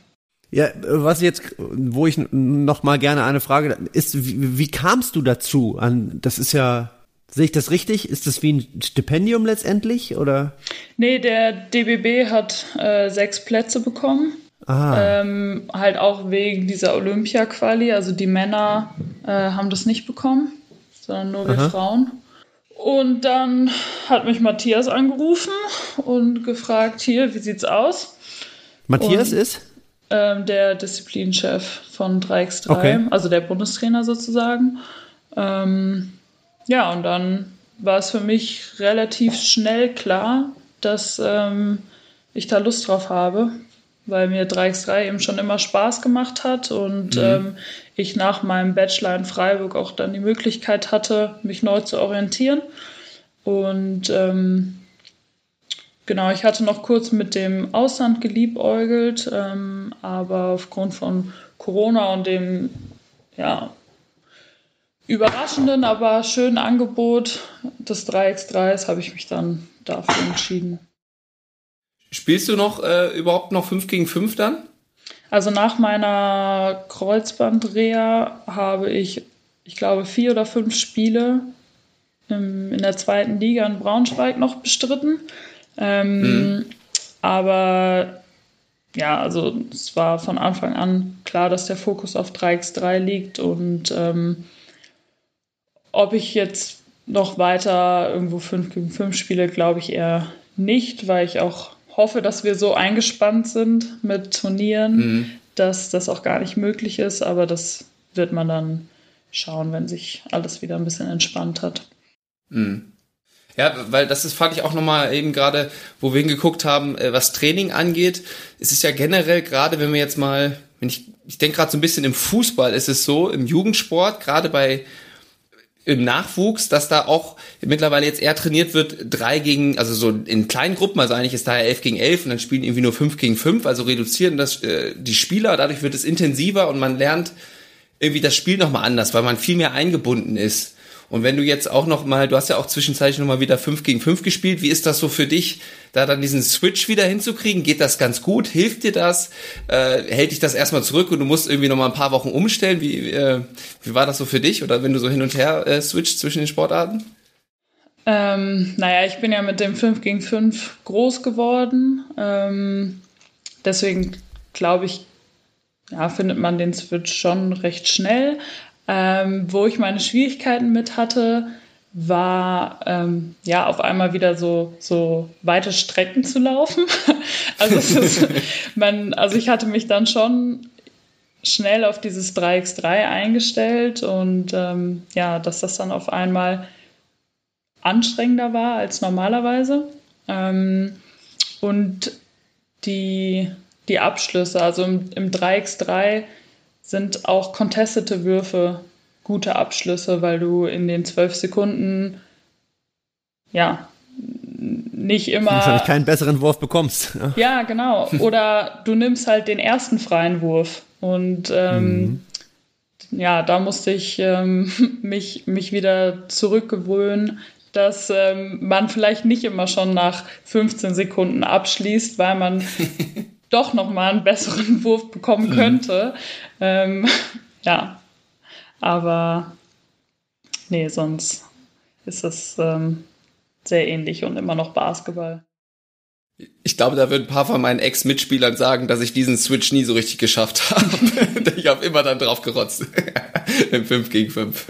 Ja, wo ich noch mal gerne eine Frage ist, wie kamst du dazu? Das ist ja, sehe ich das richtig? Ist das wie ein Stipendium letztendlich, oder? Nee, der DBB hat 6 Plätze bekommen. Ah. Halt auch wegen dieser Olympia-Quali. Also die Männer haben das nicht bekommen, sondern nur wir Frauen. Und dann hat mich Matthias angerufen und gefragt, hier, wie sieht's aus? Matthias ist? Der Disziplinchef von 3x3, okay. Also der Bundestrainer sozusagen. Ja, und dann war es für mich relativ schnell klar, dass ich da Lust drauf habe, weil mir 3x3 eben schon immer Spaß gemacht hat und ich nach meinem Bachelor in Freiburg auch dann die Möglichkeit hatte, mich neu zu orientieren. Und genau, ich hatte noch kurz mit dem Ausland geliebäugelt, aber aufgrund von Corona und dem überraschenden, aber schönen Angebot des 3x3s habe ich mich dann dafür entschieden. Spielst du noch überhaupt noch 5 gegen 5 dann? Also nach meiner Kreuzbandreha habe ich glaube, 4 oder 5 Spiele in der 2. Liga in Braunschweig noch bestritten. Aber ja, also es war von Anfang an klar, dass der Fokus auf 3x3 liegt und ob ich jetzt noch weiter irgendwo 5 gegen 5 spiele, glaube ich eher nicht, weil ich auch hoffe, dass wir so eingespannt sind mit Turnieren, dass das auch gar nicht möglich ist, aber das wird man dann schauen, wenn sich alles wieder ein bisschen entspannt hat. Mhm. Ja, weil das ist, fand ich auch nochmal eben gerade, wo wir hingeguckt haben, was Training angeht. Es ist ja generell gerade, wenn wir jetzt mal, ich denke gerade so ein bisschen im Fußball ist es so, im Jugendsport, gerade im Nachwuchs, dass da auch mittlerweile jetzt eher trainiert wird, 3 gegen, also so in kleinen Gruppen, also eigentlich ist da ja 11 gegen 11 und dann spielen irgendwie nur 5 gegen 5, also reduzieren das die Spieler, dadurch wird es intensiver und man lernt irgendwie das Spiel nochmal anders, weil man viel mehr eingebunden ist. Und wenn du jetzt auch nochmal, du hast ja auch zwischenzeitlich nochmal wieder 5 gegen 5 gespielt, wie ist das so für dich, da dann diesen Switch wieder hinzukriegen? Geht das ganz gut? Hilft dir das? Hält dich das erstmal zurück und du musst irgendwie nochmal ein paar Wochen umstellen? Wie war das so für dich? Oder wenn du so hin und her switchst zwischen den Sportarten? Naja, ich bin ja mit dem 5 gegen 5 groß geworden. Deswegen glaube ich, ja, findet man den Switch schon recht schnell. Wo ich meine Schwierigkeiten mit hatte, war auf einmal wieder so weite Strecken zu laufen. Also, ich hatte mich dann schon schnell auf dieses 3x3 eingestellt und dass das dann auf einmal anstrengender war als normalerweise. Und die Abschlüsse, also im 3x3 sind auch contestete Würfe gute Abschlüsse, weil du in den 12 Sekunden nicht immer... wahrscheinlich keinen besseren Wurf bekommst. Ja, genau. Oder du nimmst halt den ersten freien Wurf. Und da musste ich mich wieder zurückgewöhnen, dass man vielleicht nicht immer schon nach 15 Sekunden abschließt, weil man doch nochmal einen besseren Wurf bekommen könnte. Ja, aber nee, sonst ist es sehr ähnlich und immer noch Basketball. Ich glaube, da würden ein paar von meinen Ex-Mitspielern sagen, dass ich diesen Switch nie so richtig geschafft habe. Ich habe immer dann drauf gerotzt. Im 5 gegen 5.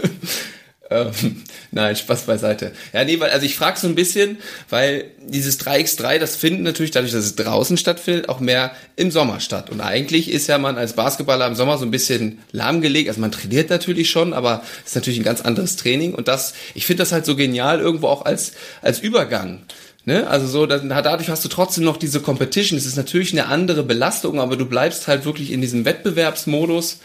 Nein, Spaß beiseite. Ja, nee, weil, also ich frage so ein bisschen, weil dieses 3x3, das findet natürlich dadurch, dass es draußen stattfindet, auch mehr im Sommer statt. Und eigentlich ist ja man als Basketballer im Sommer so ein bisschen lahmgelegt. Also man trainiert natürlich schon, aber es ist natürlich ein ganz anderes Training. Und das, ich finde das halt so genial irgendwo auch als Übergang. Ne? Also so, dadurch hast du trotzdem noch diese Competition. Es ist natürlich eine andere Belastung, aber du bleibst halt wirklich in diesem Wettbewerbsmodus.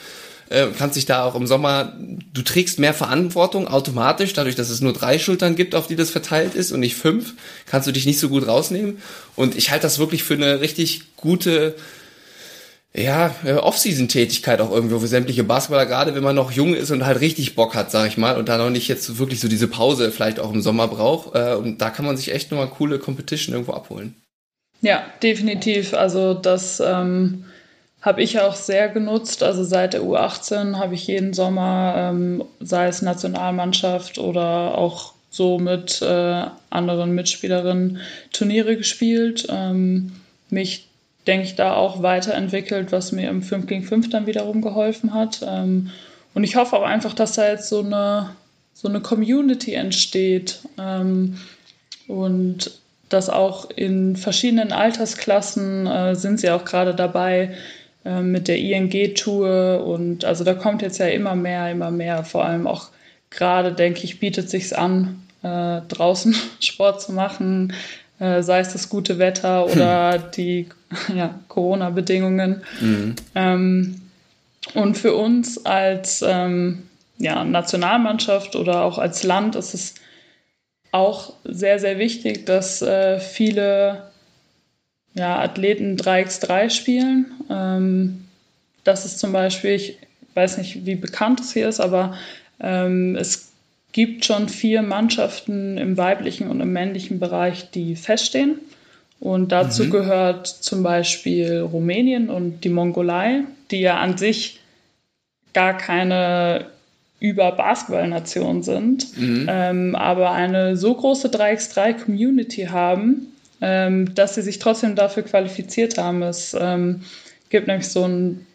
Kannst dich da auch im Sommer, du trägst mehr Verantwortung automatisch, dadurch, dass es nur 3 Schultern gibt, auf die das verteilt ist und nicht 5, kannst du dich nicht so gut rausnehmen. Und ich halte das wirklich für eine richtig gute, ja, Off-Season-Tätigkeit auch irgendwo für sämtliche Basketballer, gerade wenn man noch jung ist und halt richtig Bock hat, sag ich mal, und da noch nicht jetzt wirklich so diese Pause vielleicht auch im Sommer braucht. Und da kann man sich echt nochmal coole Competition irgendwo abholen. Ja, definitiv. Also das habe ich auch sehr genutzt. Also seit der U18 habe ich jeden Sommer, sei es Nationalmannschaft oder auch so mit anderen Mitspielerinnen, Turniere gespielt. Mich, denke ich, da auch weiterentwickelt, was mir im 5 gegen 5 dann wiederum geholfen hat. Und ich hoffe auch einfach, dass da jetzt so eine Community entsteht und dass auch in verschiedenen Altersklassen sind sie auch gerade dabei, mit der ING-Tour, und also da kommt jetzt ja immer mehr, vor allem auch gerade, denke ich, bietet sich's an, draußen Sport zu machen, sei es das gute Wetter oder die Corona-Bedingungen. Und für uns als Nationalmannschaft oder auch als Land ist es auch sehr, sehr wichtig, dass viele Athleten 3x3 spielen. Das ist zum Beispiel, ich weiß nicht, wie bekannt es hier ist, aber es gibt schon 4 Mannschaften im weiblichen und im männlichen Bereich, die feststehen. Und dazu gehört zum Beispiel Rumänien und die Mongolei, die ja an sich gar keine über Basketballnationen sind, aber eine so große 3x3-Community haben, dass sie sich trotzdem dafür qualifiziert haben. Es gibt nämlich so ein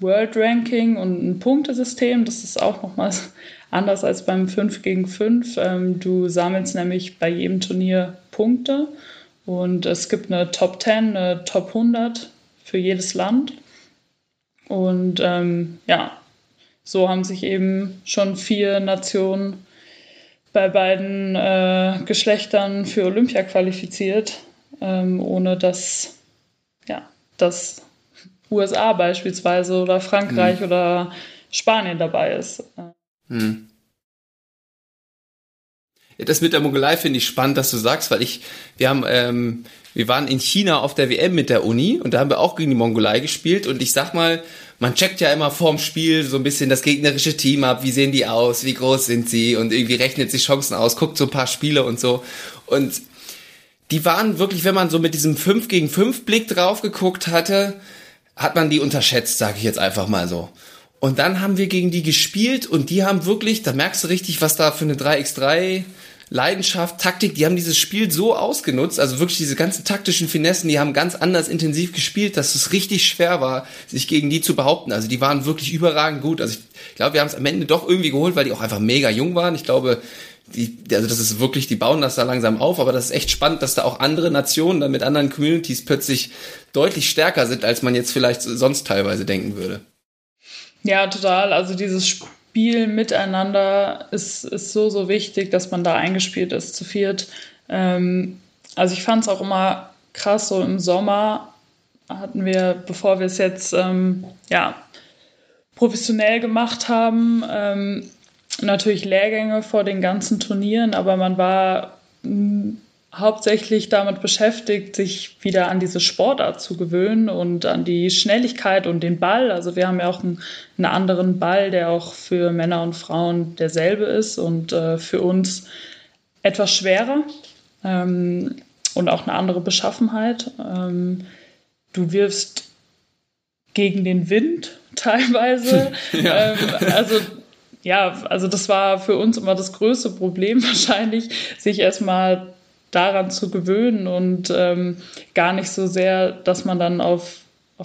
World-Ranking und ein Punktesystem. Das ist auch nochmal anders als beim 5 gegen 5. Du sammelst nämlich bei jedem Turnier Punkte und es gibt eine Top 10, eine Top 100 für jedes Land. Und so haben sich eben schon 4 Nationen bei beiden Geschlechtern für Olympia qualifiziert, ohne dass das USA beispielsweise oder Frankreich oder Spanien dabei ist. Ja, das mit der Mongolei finde ich spannend, dass du sagst, weil wir waren in China auf der WM mit der Uni und da haben wir auch gegen die Mongolei gespielt und ich sag mal, man checkt ja immer vorm Spiel so ein bisschen das gegnerische Team ab, wie sehen die aus, wie groß sind sie und irgendwie rechnet sich Chancen aus, guckt so ein paar Spiele und so. Und die waren wirklich, wenn man so mit diesem 5 gegen 5 Blick drauf geguckt hatte, hat man die unterschätzt, sage ich jetzt einfach mal so. Und dann haben wir gegen die gespielt und die haben wirklich, da merkst du richtig, was da für eine 3x3 Leidenschaft, Taktik, die haben dieses Spiel so ausgenutzt, also wirklich diese ganzen taktischen Finessen, die haben ganz anders intensiv gespielt, dass es richtig schwer war, sich gegen die zu behaupten. Also die waren wirklich überragend gut. Also ich glaube, wir haben es am Ende doch irgendwie geholt, weil die auch einfach mega jung waren. Ich glaube, die bauen das da langsam auf, aber das ist echt spannend, dass da auch andere Nationen dann mit anderen Communities plötzlich deutlich stärker sind, als man jetzt vielleicht sonst teilweise denken würde. Ja, total. Also dieses Spiel miteinander ist so, so wichtig, dass man da eingespielt ist, zu viert. Also ich fand es auch immer krass, so im Sommer hatten wir, bevor wir es jetzt professionell gemacht haben, natürlich Lehrgänge vor den ganzen Turnieren, aber man war hauptsächlich damit beschäftigt, sich wieder an diese Sportart zu gewöhnen und an die Schnelligkeit und den Ball. Also wir haben ja auch einen anderen Ball, der auch für Männer und Frauen derselbe ist und für uns etwas schwerer und auch eine andere Beschaffenheit. du wirfst gegen den Wind teilweise. Ja. Also das war für uns immer das größte Problem wahrscheinlich, sich erstmal daran zu gewöhnen und gar nicht so sehr, dass man dann auf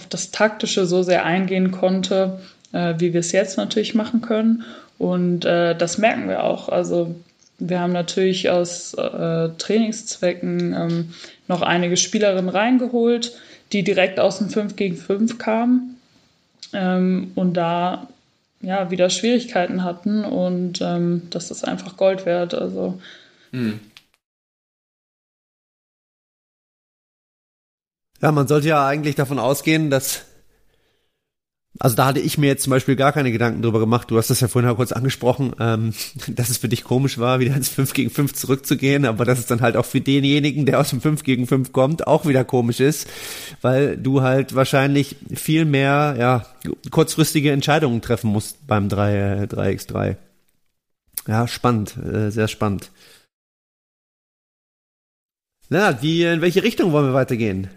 das Taktische so sehr eingehen konnte, wie wir es jetzt natürlich machen können. Und das merken wir auch. Also wir haben natürlich aus Trainingszwecken noch einige Spielerinnen reingeholt, die direkt aus dem 5 gegen 5 kamen und da ja wieder Schwierigkeiten hatten. Und das ist einfach Gold wert. Also Ja, man sollte ja eigentlich davon ausgehen, dass... Also da hatte ich mir jetzt zum Beispiel gar keine Gedanken drüber gemacht. Du hast das ja vorhin auch kurz angesprochen, dass es für dich komisch war, wieder ins 5 gegen 5 zurückzugehen, aber dass es dann halt auch für denjenigen, der aus dem 5 gegen 5 kommt, auch wieder komisch ist, weil du halt wahrscheinlich viel mehr kurzfristige Entscheidungen treffen musst beim 3x3. Ja, spannend, sehr spannend. Lennart, in welche Richtung wollen wir weitergehen?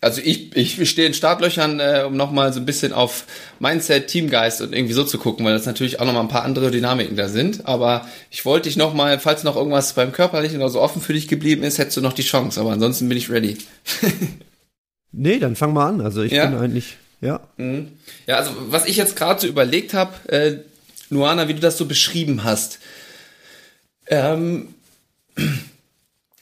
Also ich stehe in Startlöchern, um nochmal so ein bisschen auf Mindset, Teamgeist und irgendwie so zu gucken, weil das natürlich auch nochmal ein paar andere Dynamiken da sind. Aber ich wollte dich nochmal, falls noch irgendwas beim Körperlichen oder so offen für dich geblieben ist, hättest du noch die Chance. Aber ansonsten bin ich ready. Nee, dann fang mal an. Also ich bin eigentlich, Ja, also was ich jetzt gerade so überlegt habe, Luana, wie du das so beschrieben hast,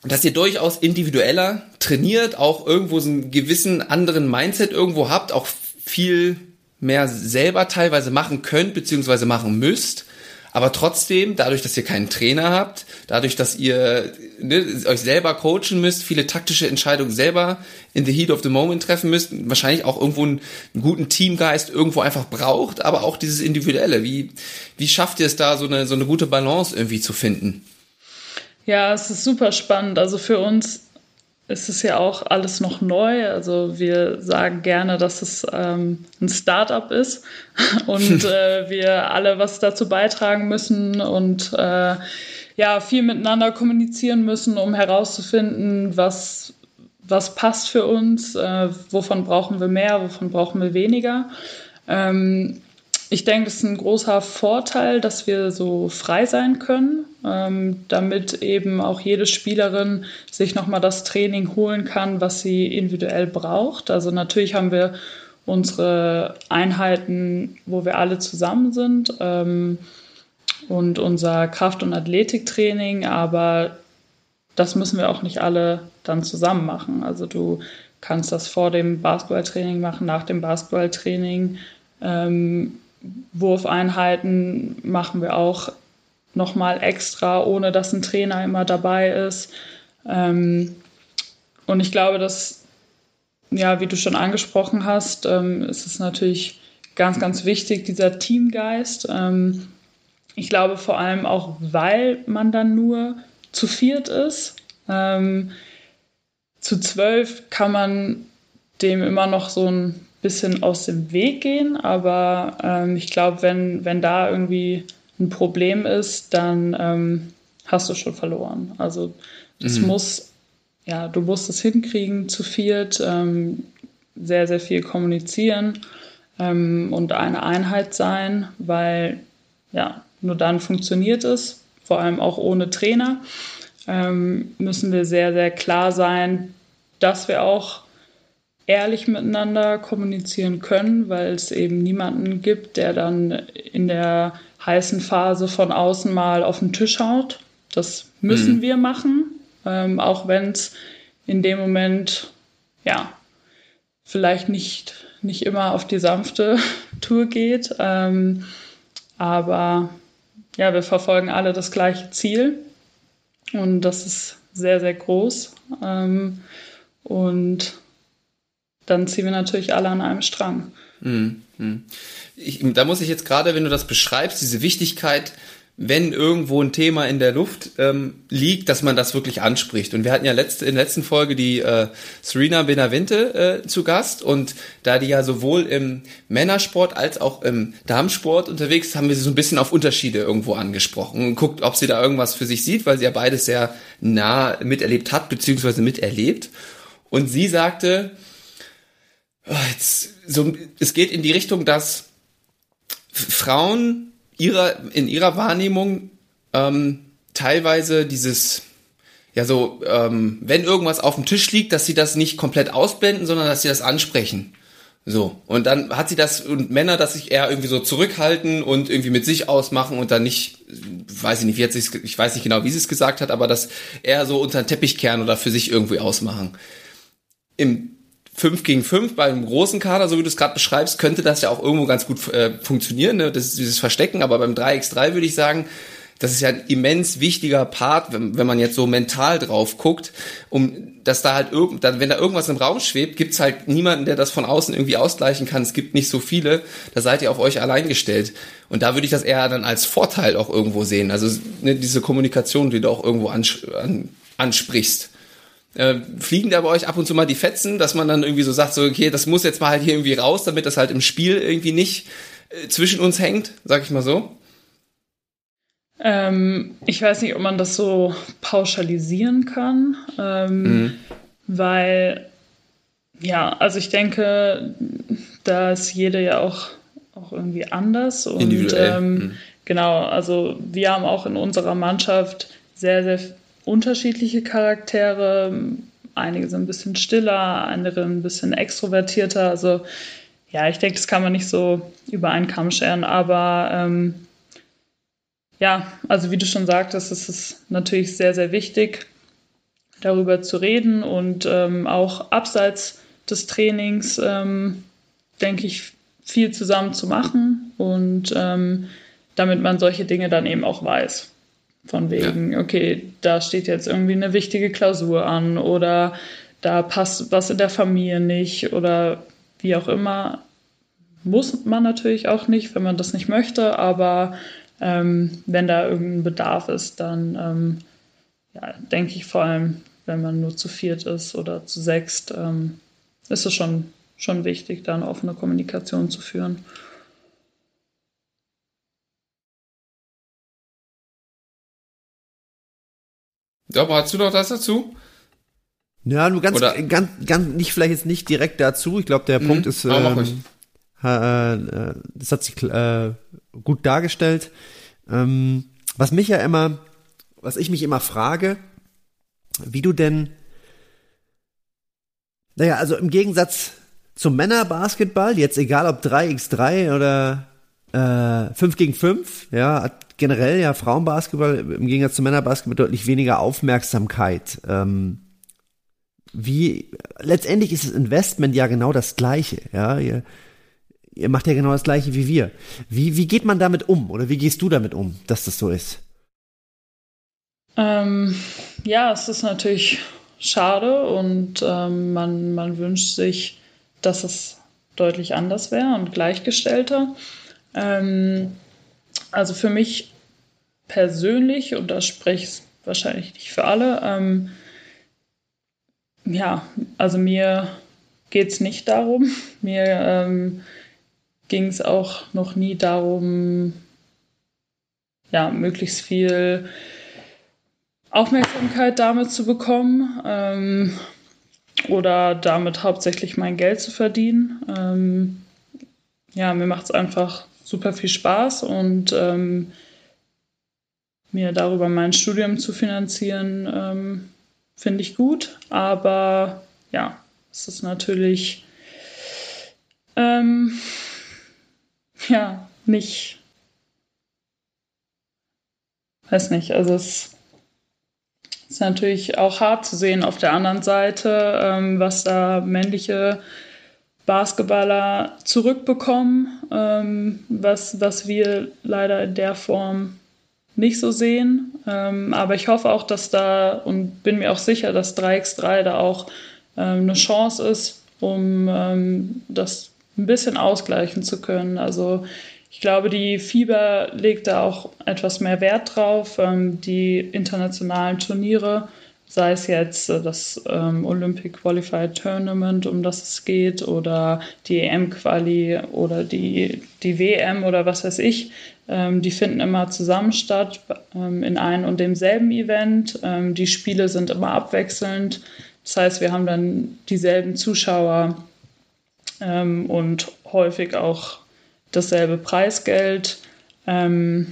dass ihr durchaus individueller trainiert, auch irgendwo so einen gewissen anderen Mindset irgendwo habt, auch viel mehr selber teilweise machen könnt, beziehungsweise machen müsst, aber trotzdem, dadurch, dass ihr keinen Trainer habt, dadurch, dass ihr euch selber coachen müsst, viele taktische Entscheidungen selber in the heat of the moment treffen müsst, wahrscheinlich auch irgendwo einen guten Teamgeist irgendwo einfach braucht, aber auch dieses Individuelle, wie schafft ihr es da, so eine gute Balance irgendwie zu finden? Ja, es ist super spannend. Also für uns ist es ja auch alles noch neu. Also wir sagen gerne, dass es ein Start-up ist und wir alle was dazu beitragen müssen und viel miteinander kommunizieren müssen, um herauszufinden, was passt für uns, wovon brauchen wir mehr, wovon brauchen wir weniger. Ich denke, das ist ein großer Vorteil, dass wir so frei sein können, damit eben auch jede Spielerin sich nochmal das Training holen kann, was sie individuell braucht. Also natürlich haben wir unsere Einheiten, wo wir alle zusammen sind, und unser Kraft- und Athletiktraining, aber das müssen wir auch nicht alle dann zusammen machen. Also du kannst das vor dem Basketballtraining machen, nach dem Basketballtraining. Wurfeinheiten machen wir auch nochmal extra, ohne dass ein Trainer immer dabei ist. Und ich glaube, dass, wie du schon angesprochen hast, ist es natürlich ganz, ganz wichtig, dieser Teamgeist. Ich glaube vor allem auch, weil man dann nur zu viert ist. Zu 12 kann man dem immer noch so ein bisschen aus dem Weg gehen, aber ich glaube, wenn da irgendwie ein Problem ist, dann hast du schon verloren. Also es du musst es hinkriegen zu viert, sehr, sehr viel kommunizieren und eine Einheit sein, weil nur dann funktioniert es, vor allem auch ohne Trainer. Müssen wir sehr, sehr klar sein, dass wir auch ehrlich miteinander kommunizieren können, weil es eben niemanden gibt, der dann in der heißen Phase von außen mal auf den Tisch haut. Das müssen wir machen, auch wenn es in dem Moment vielleicht nicht immer auf die sanfte Tour geht. Aber wir verfolgen alle das gleiche Ziel und das ist sehr, sehr groß. Und dann ziehen wir natürlich alle an einem Strang. Da muss ich jetzt gerade, wenn du das beschreibst, diese Wichtigkeit, wenn irgendwo ein Thema in der Luft liegt, dass man das wirklich anspricht. Und wir hatten ja in der letzten Folge die Serena Benavente zu Gast. Und da die ja sowohl im Männersport als auch im Damensport unterwegs ist, haben wir sie so ein bisschen auf Unterschiede irgendwo angesprochen und guckt, ob sie da irgendwas für sich sieht, weil sie ja beides sehr nah miterlebt hat, beziehungsweise miterlebt. Und sie sagte, es geht in die Richtung, dass Frauen in ihrer Wahrnehmung teilweise dieses, wenn irgendwas auf dem Tisch liegt, dass sie das nicht komplett ausblenden, sondern dass sie das ansprechen. So, und dann hat sie das, und Männer, dass sich eher irgendwie so zurückhalten und irgendwie mit sich ausmachen und dann nicht, ich weiß nicht genau, wie sie es gesagt hat, aber das eher so unter den Teppich kehren oder für sich irgendwie ausmachen. Im 5 gegen 5 bei einem großen Kader, so wie du es gerade beschreibst, könnte das ja auch irgendwo ganz gut funktionieren, ne? Das ist dieses Verstecken, aber beim 3x3 würde ich sagen, das ist ja ein immens wichtiger Part, wenn man jetzt so mental drauf guckt, wenn da irgendwas im Raum schwebt, gibt's halt niemanden, der das von außen irgendwie ausgleichen kann. Es gibt nicht so viele, da seid ihr auf euch allein gestellt. Und da würde ich das eher dann als Vorteil auch irgendwo sehen. Also ne, diese Kommunikation, die du auch irgendwo ansprichst. Fliegen da bei euch ab und zu mal die Fetzen, dass man dann irgendwie so sagt, so okay, das muss jetzt mal halt hier irgendwie raus, damit das halt im Spiel irgendwie nicht zwischen uns hängt, sag ich mal so? Ich weiß nicht, ob man das so pauschalisieren kann, weil, ich denke, da ist jeder ja auch irgendwie anders. Und individuell. Genau, also wir haben auch in unserer Mannschaft sehr, sehr unterschiedliche Charaktere. Einige sind ein bisschen stiller, andere ein bisschen extrovertierter. Also ja, ich denke, das kann man nicht so über einen Kamm scheren, aber wie du schon sagtest, ist es natürlich sehr, sehr wichtig, darüber zu reden und auch abseits des Trainings, denke ich, viel zusammen zu machen und damit man solche Dinge dann eben auch weiß. Von wegen, okay, da steht jetzt irgendwie eine wichtige Klausur an oder da passt was in der Familie nicht oder wie auch immer. Muss man natürlich auch nicht, wenn man das nicht möchte, aber wenn da irgendein Bedarf ist, dann denke ich vor allem, wenn man nur zu viert ist oder zu sechst, ist es schon wichtig, da eine offene Kommunikation zu führen. Ja, aber hast du noch das dazu? Ja, nur ganz nicht, vielleicht jetzt nicht direkt dazu. Ich glaube, der Punkt ist, das hat sich gut dargestellt. Was ich mich immer frage, wie du denn, im Gegensatz zum Männerbasketball, jetzt egal ob 3x3 oder 5 gegen 5, ja, hat generell ja Frauenbasketball im Gegensatz zum Männerbasketball deutlich weniger Aufmerksamkeit. Letztendlich ist das Investment ja genau das Gleiche, ja, Ihr macht ja genau das Gleiche wie wir. Wie geht man damit um? Oder wie gehst du damit um, dass das so ist? Es ist natürlich schade und man wünscht sich, dass es deutlich anders wäre und gleichgestellter. Also für mich persönlich, und da spreche ich wahrscheinlich nicht für alle, mir geht es nicht darum. Mir ging es auch noch nie darum, möglichst viel Aufmerksamkeit damit zu bekommen oder damit hauptsächlich mein Geld zu verdienen. Mir macht es einfach super viel Spaß und mir darüber mein Studium zu finanzieren, finde ich gut. Aber es ist natürlich nicht. Weiß nicht, also es ist natürlich auch hart zu sehen auf der anderen Seite, was da männliche Basketballer zurückbekommen, was wir leider in der Form nicht so sehen. Aber ich hoffe auch, dass da und bin mir auch sicher, dass 3x3 da auch eine Chance ist, um das ein bisschen ausgleichen zu können. Also ich glaube, die FIBA legt da auch etwas mehr Wert drauf. Die internationalen Turniere, sei es jetzt das Olympic Qualified Tournament, um das es geht, oder die EM-Quali oder die WM oder was weiß ich, die finden immer zusammen statt in einem und demselben Event. Die Spiele sind immer abwechselnd. Das heißt, wir haben dann dieselben Zuschauer und häufig auch dasselbe Preisgeld. Genau,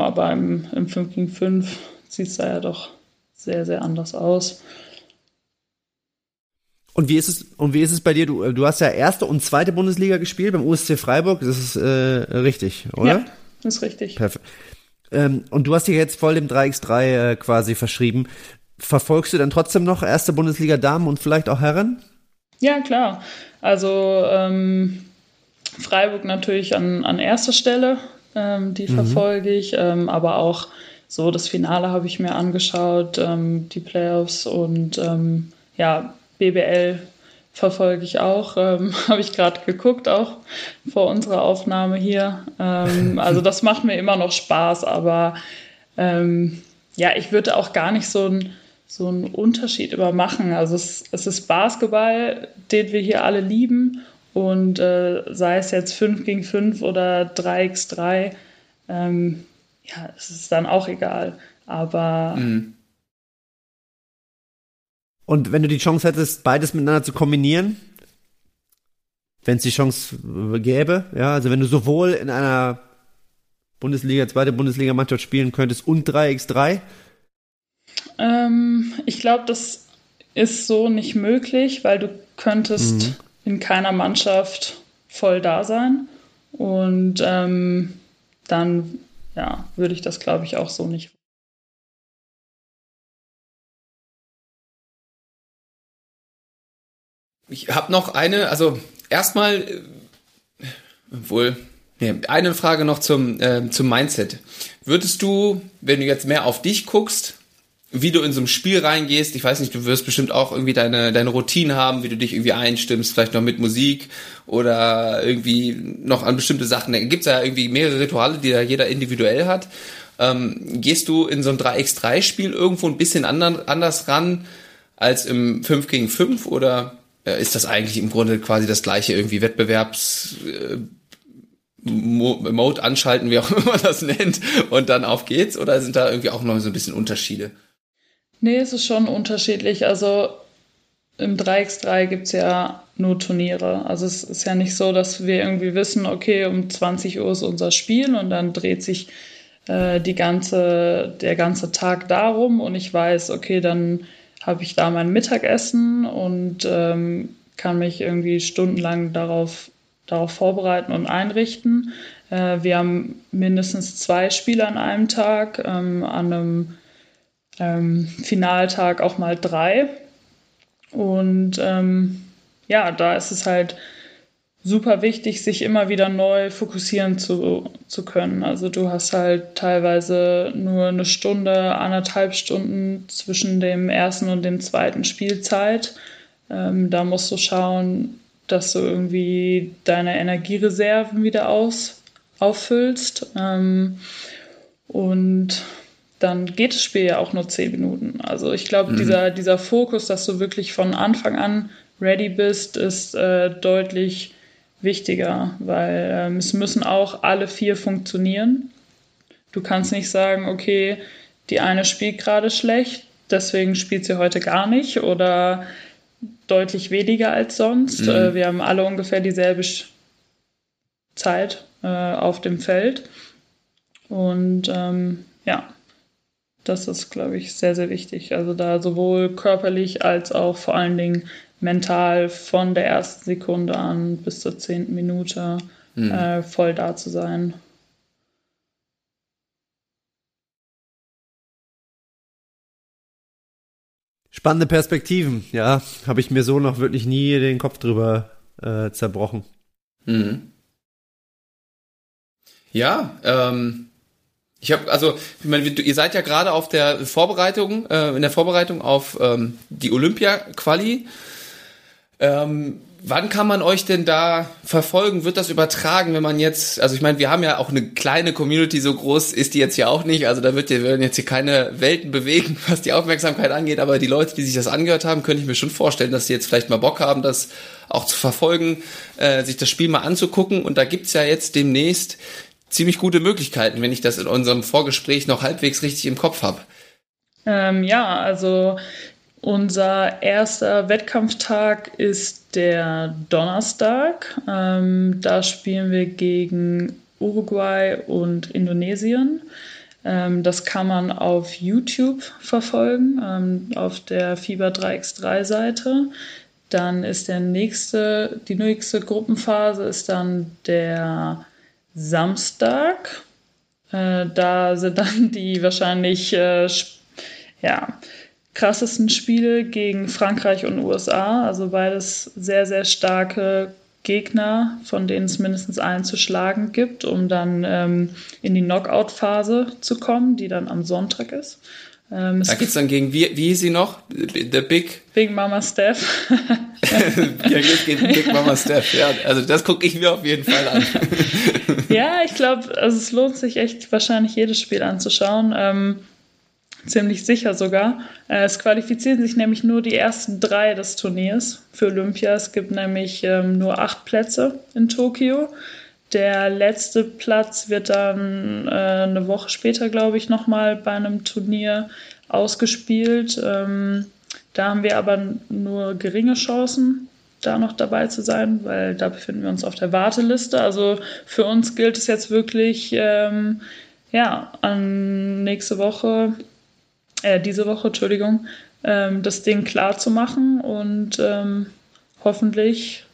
aber im 5 gegen 5 sieht es da ja doch sehr, sehr anders aus. Und wie ist es bei dir? Du hast ja erste und zweite Bundesliga gespielt beim USC Freiburg. Das ist richtig, oder? Ja, das ist richtig. Perfekt. Und du hast dich jetzt voll dem 3x3 quasi verschrieben. Verfolgst du dann trotzdem noch erste Bundesliga Damen und vielleicht auch Herren? Ja, klar. Also Freiburg natürlich an erster Stelle, die verfolge ich, aber auch so das Finale habe ich mir angeschaut, die Playoffs und BBL verfolge ich auch, habe ich gerade geguckt, auch vor unserer Aufnahme hier. Also das macht mir immer noch Spaß, aber ich würde auch gar nicht so einen Unterschied übermachen. Also es ist Basketball, den wir hier alle lieben und sei es jetzt 5 gegen 5 oder 3x3, es ist dann auch egal, aber... Mhm. Und wenn du die Chance hättest, beides miteinander zu kombinieren, wenn es die Chance gäbe, ja, also wenn du sowohl in einer Bundesliga, zweite Bundesliga-Mannschaft spielen könntest und 3x3? Ich glaube, das ist so nicht möglich, weil du könntest in keiner Mannschaft voll da sein und dann würde ich das, glaube ich, auch so nicht. Ich habe noch eine Frage noch zum Mindset. Würdest du, wenn du jetzt mehr auf dich guckst, wie du in so ein Spiel reingehst, ich weiß nicht, du wirst bestimmt auch irgendwie deine Routine haben, wie du dich irgendwie einstimmst, vielleicht noch mit Musik oder irgendwie noch an bestimmte Sachen. Da gibt's ja irgendwie mehrere Rituale, die da jeder individuell hat. Gehst du in so ein 3x3-Spiel irgendwo ein bisschen anders ran als im 5 gegen 5 oder... Ist das eigentlich im Grunde quasi das gleiche irgendwie Wettbewerbs-Mode anschalten, wie auch immer man das nennt, und dann auf geht's? Oder sind da irgendwie auch noch so ein bisschen Unterschiede? Nee, es ist schon unterschiedlich. Also im 3x3 gibt's ja nur Turniere. Also es ist ja nicht so, dass wir irgendwie wissen, okay, um 20 Uhr ist unser Spiel und dann dreht sich der ganze Tag darum und ich weiß, okay, dann habe ich da mein Mittagessen und kann mich irgendwie stundenlang darauf vorbereiten und einrichten. Wir haben mindestens 2 Spiele an einem Tag, an einem Finaltag auch mal 3. Und da ist es halt super wichtig, sich immer wieder neu fokussieren zu können. Also du hast halt teilweise nur 1 Stunde, 1,5 Stunden zwischen dem ersten und dem zweiten Spielzeit. Da musst du schauen, dass du irgendwie deine Energiereserven wieder auffüllst. Und dann geht das Spiel ja auch nur 10 Minuten. Also ich glaube, dieser Fokus, dass du wirklich von Anfang an ready bist, ist deutlich wichtiger, weil es müssen auch alle 4 funktionieren. Du kannst nicht sagen, okay, die eine spielt gerade schlecht, deswegen spielt sie heute gar nicht oder deutlich weniger als sonst. Mhm. Wir haben alle ungefähr dieselbe Zeit auf dem Feld. Und das ist, glaube ich, sehr, sehr wichtig. Also da sowohl körperlich als auch vor allen Dingen mental von der ersten Sekunde an bis zur 10. Minute voll da zu sein. Spannende Perspektiven, ja. Habe ich mir so noch wirklich nie den Kopf drüber zerbrochen. Mhm. Ja, ihr seid ja gerade auf der Vorbereitung, auf die Olympia-Quali. Wann kann man euch denn da verfolgen? Wird das übertragen, wenn man jetzt, also ich meine, wir haben ja auch eine kleine Community, so groß ist die jetzt ja auch nicht, also da werden jetzt hier keine Welten bewegen, was die Aufmerksamkeit angeht, aber die Leute, die sich das angehört haben, könnte ich mir schon vorstellen, dass die jetzt vielleicht mal Bock haben, das auch zu verfolgen, sich das Spiel mal anzugucken, und da gibt's ja jetzt demnächst ziemlich gute Möglichkeiten, wenn ich das in unserem Vorgespräch noch halbwegs richtig im Kopf habe. Also Unser erster Wettkampftag ist der Donnerstag. Da spielen wir gegen Uruguay und Indonesien. Das kann man auf YouTube verfolgen, auf der FIBA 3x3-Seite. Dann ist die nächste Gruppenphase ist dann der Samstag. Da sind dann die wahrscheinlich krassesten Spiele gegen Frankreich und USA, also beides sehr, sehr starke Gegner, von denen es mindestens einen zu schlagen gibt, um dann in die Knockout-Phase zu kommen, die dann am Sonntag ist. Da geht es dann gegen, wie hieß sie noch? The Big Mama Steph. Ja, gegen Big Mama Steph, ja. Also das gucke ich mir auf jeden Fall an. Ja, ich glaube, also es lohnt sich echt wahrscheinlich jedes Spiel anzuschauen. Ziemlich sicher sogar. Es qualifizieren sich nämlich nur die ersten 3 des Turniers für Olympia. Es gibt nämlich nur 8 Plätze in Tokio. Der letzte Platz wird dann eine Woche später, glaube ich, nochmal bei einem Turnier ausgespielt. Da haben wir aber nur geringe Chancen, da noch dabei zu sein, weil da befinden wir uns auf der Warteliste. Also für uns gilt es jetzt wirklich, an diese Woche, das Ding klar zu machen und hoffentlich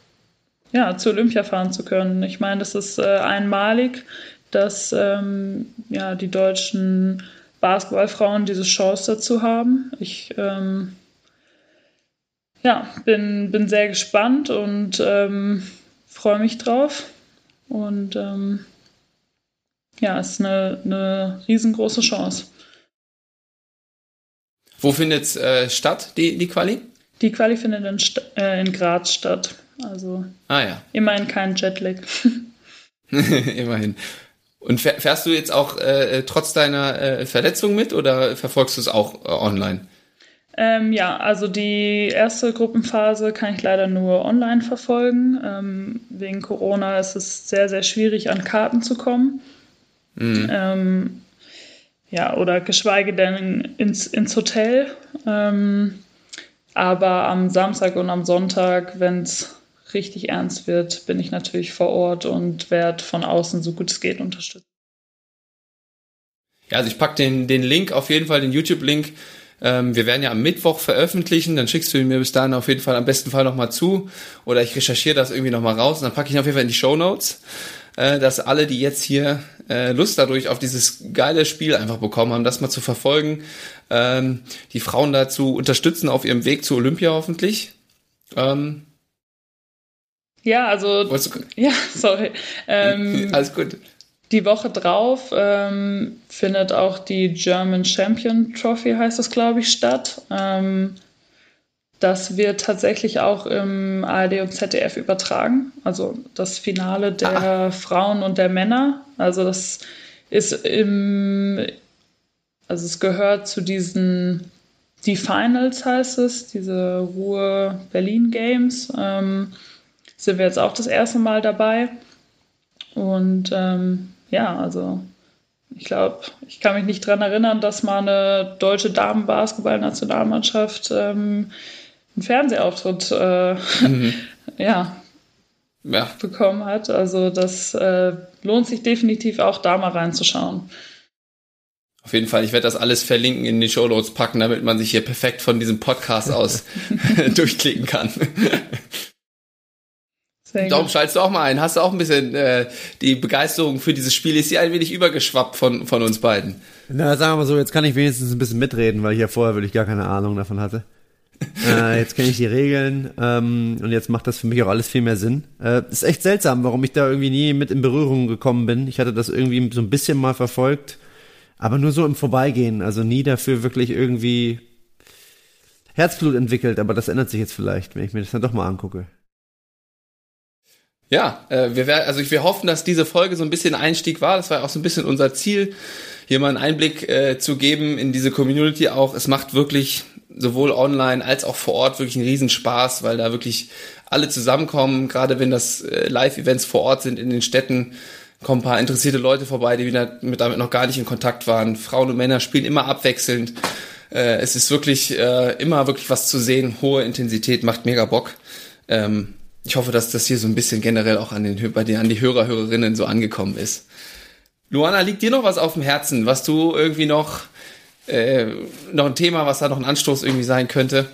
zu Olympia fahren zu können. Ich meine, das ist einmalig, dass die deutschen Basketballfrauen diese Chance dazu haben. Ich bin sehr gespannt und freue mich drauf. Und es ist eine riesengroße Chance. Wo findet es statt, die Quali? Die Quali findet in Graz statt. Also immerhin kein Jetlag. Immerhin. Und fährst du jetzt auch trotz deiner Verletzung mit oder verfolgst du es auch online? Also die erste Gruppenphase kann ich leider nur online verfolgen. Wegen Corona ist es sehr, sehr schwierig, an Karten zu kommen. Mhm. Oder geschweige denn ins Hotel. Aber am Samstag und am Sonntag, wenn es richtig ernst wird, bin ich natürlich vor Ort und werde von außen so gut es geht unterstützen. Ja, also ich packe den Link auf jeden Fall, den YouTube-Link. Wir werden ja am Mittwoch veröffentlichen, dann schickst du ihn mir bis dahin auf jeden Fall am besten Fall nochmal zu. Oder ich recherchiere das irgendwie nochmal raus und dann packe ich ihn auf jeden Fall in die Shownotes, dass alle, die jetzt hier Lust dadurch auf dieses geile Spiel einfach bekommen haben, das mal zu verfolgen, die Frauen dazu unterstützen auf ihrem Weg zu Olympia hoffentlich. Alles gut. Die Woche drauf findet auch die German Champion Trophy, heißt das, glaube ich, statt. Das wird tatsächlich auch im ARD und ZDF übertragen. Also das Finale der Frauen und der Männer. Also das ist es gehört zu diesen, die Finals heißt es, diese Ruhr Berlin Games. Sind wir jetzt auch das erste Mal dabei. Und ich glaube, ich kann mich nicht dran erinnern, dass mal eine deutsche Damen-Basketball-Nationalmannschaft einen Fernsehauftritt bekommen hat. Also das lohnt sich definitiv auch, da mal reinzuschauen. Auf jeden Fall, ich werde das alles verlinken, in die Shownotes packen, damit man sich hier perfekt von diesem Podcast aus durchklicken kann. Darum schaltest du auch mal ein. Hast du auch ein bisschen die Begeisterung für dieses Spiel? Ist sie ein wenig übergeschwappt von uns beiden? Na, sagen wir mal so, jetzt kann ich wenigstens ein bisschen mitreden, weil ich ja vorher wirklich gar keine Ahnung davon hatte. Jetzt kenne ich die Regeln und jetzt macht das für mich auch alles viel mehr Sinn. Ist echt seltsam, warum ich da irgendwie nie mit in Berührung gekommen bin. Ich hatte das irgendwie so ein bisschen mal verfolgt, aber nur so im Vorbeigehen. Also nie dafür wirklich irgendwie Herzblut entwickelt. Aber das ändert sich jetzt vielleicht, wenn ich mir das dann doch mal angucke. Ja, wir hoffen, dass diese Folge so ein bisschen Einstieg war. Das war auch so ein bisschen unser Ziel, hier mal einen Einblick zu geben in diese Community auch. Es macht wirklich sowohl online als auch vor Ort wirklich einen Riesenspaß, weil da wirklich alle zusammenkommen. Gerade wenn das Live-Events vor Ort sind in den Städten, kommen ein paar interessierte Leute vorbei, die damit noch gar nicht in Kontakt waren. Frauen und Männer spielen immer abwechselnd. es ist wirklich immer wirklich was zu sehen. Hohe Intensität, macht mega Bock. Ich hoffe, dass das hier so ein bisschen generell auch an die Hörer, Hörerinnen so angekommen ist. Luana, liegt dir noch was auf dem Herzen, was du irgendwie noch ein Thema, was da noch ein Anstoß irgendwie sein könnte?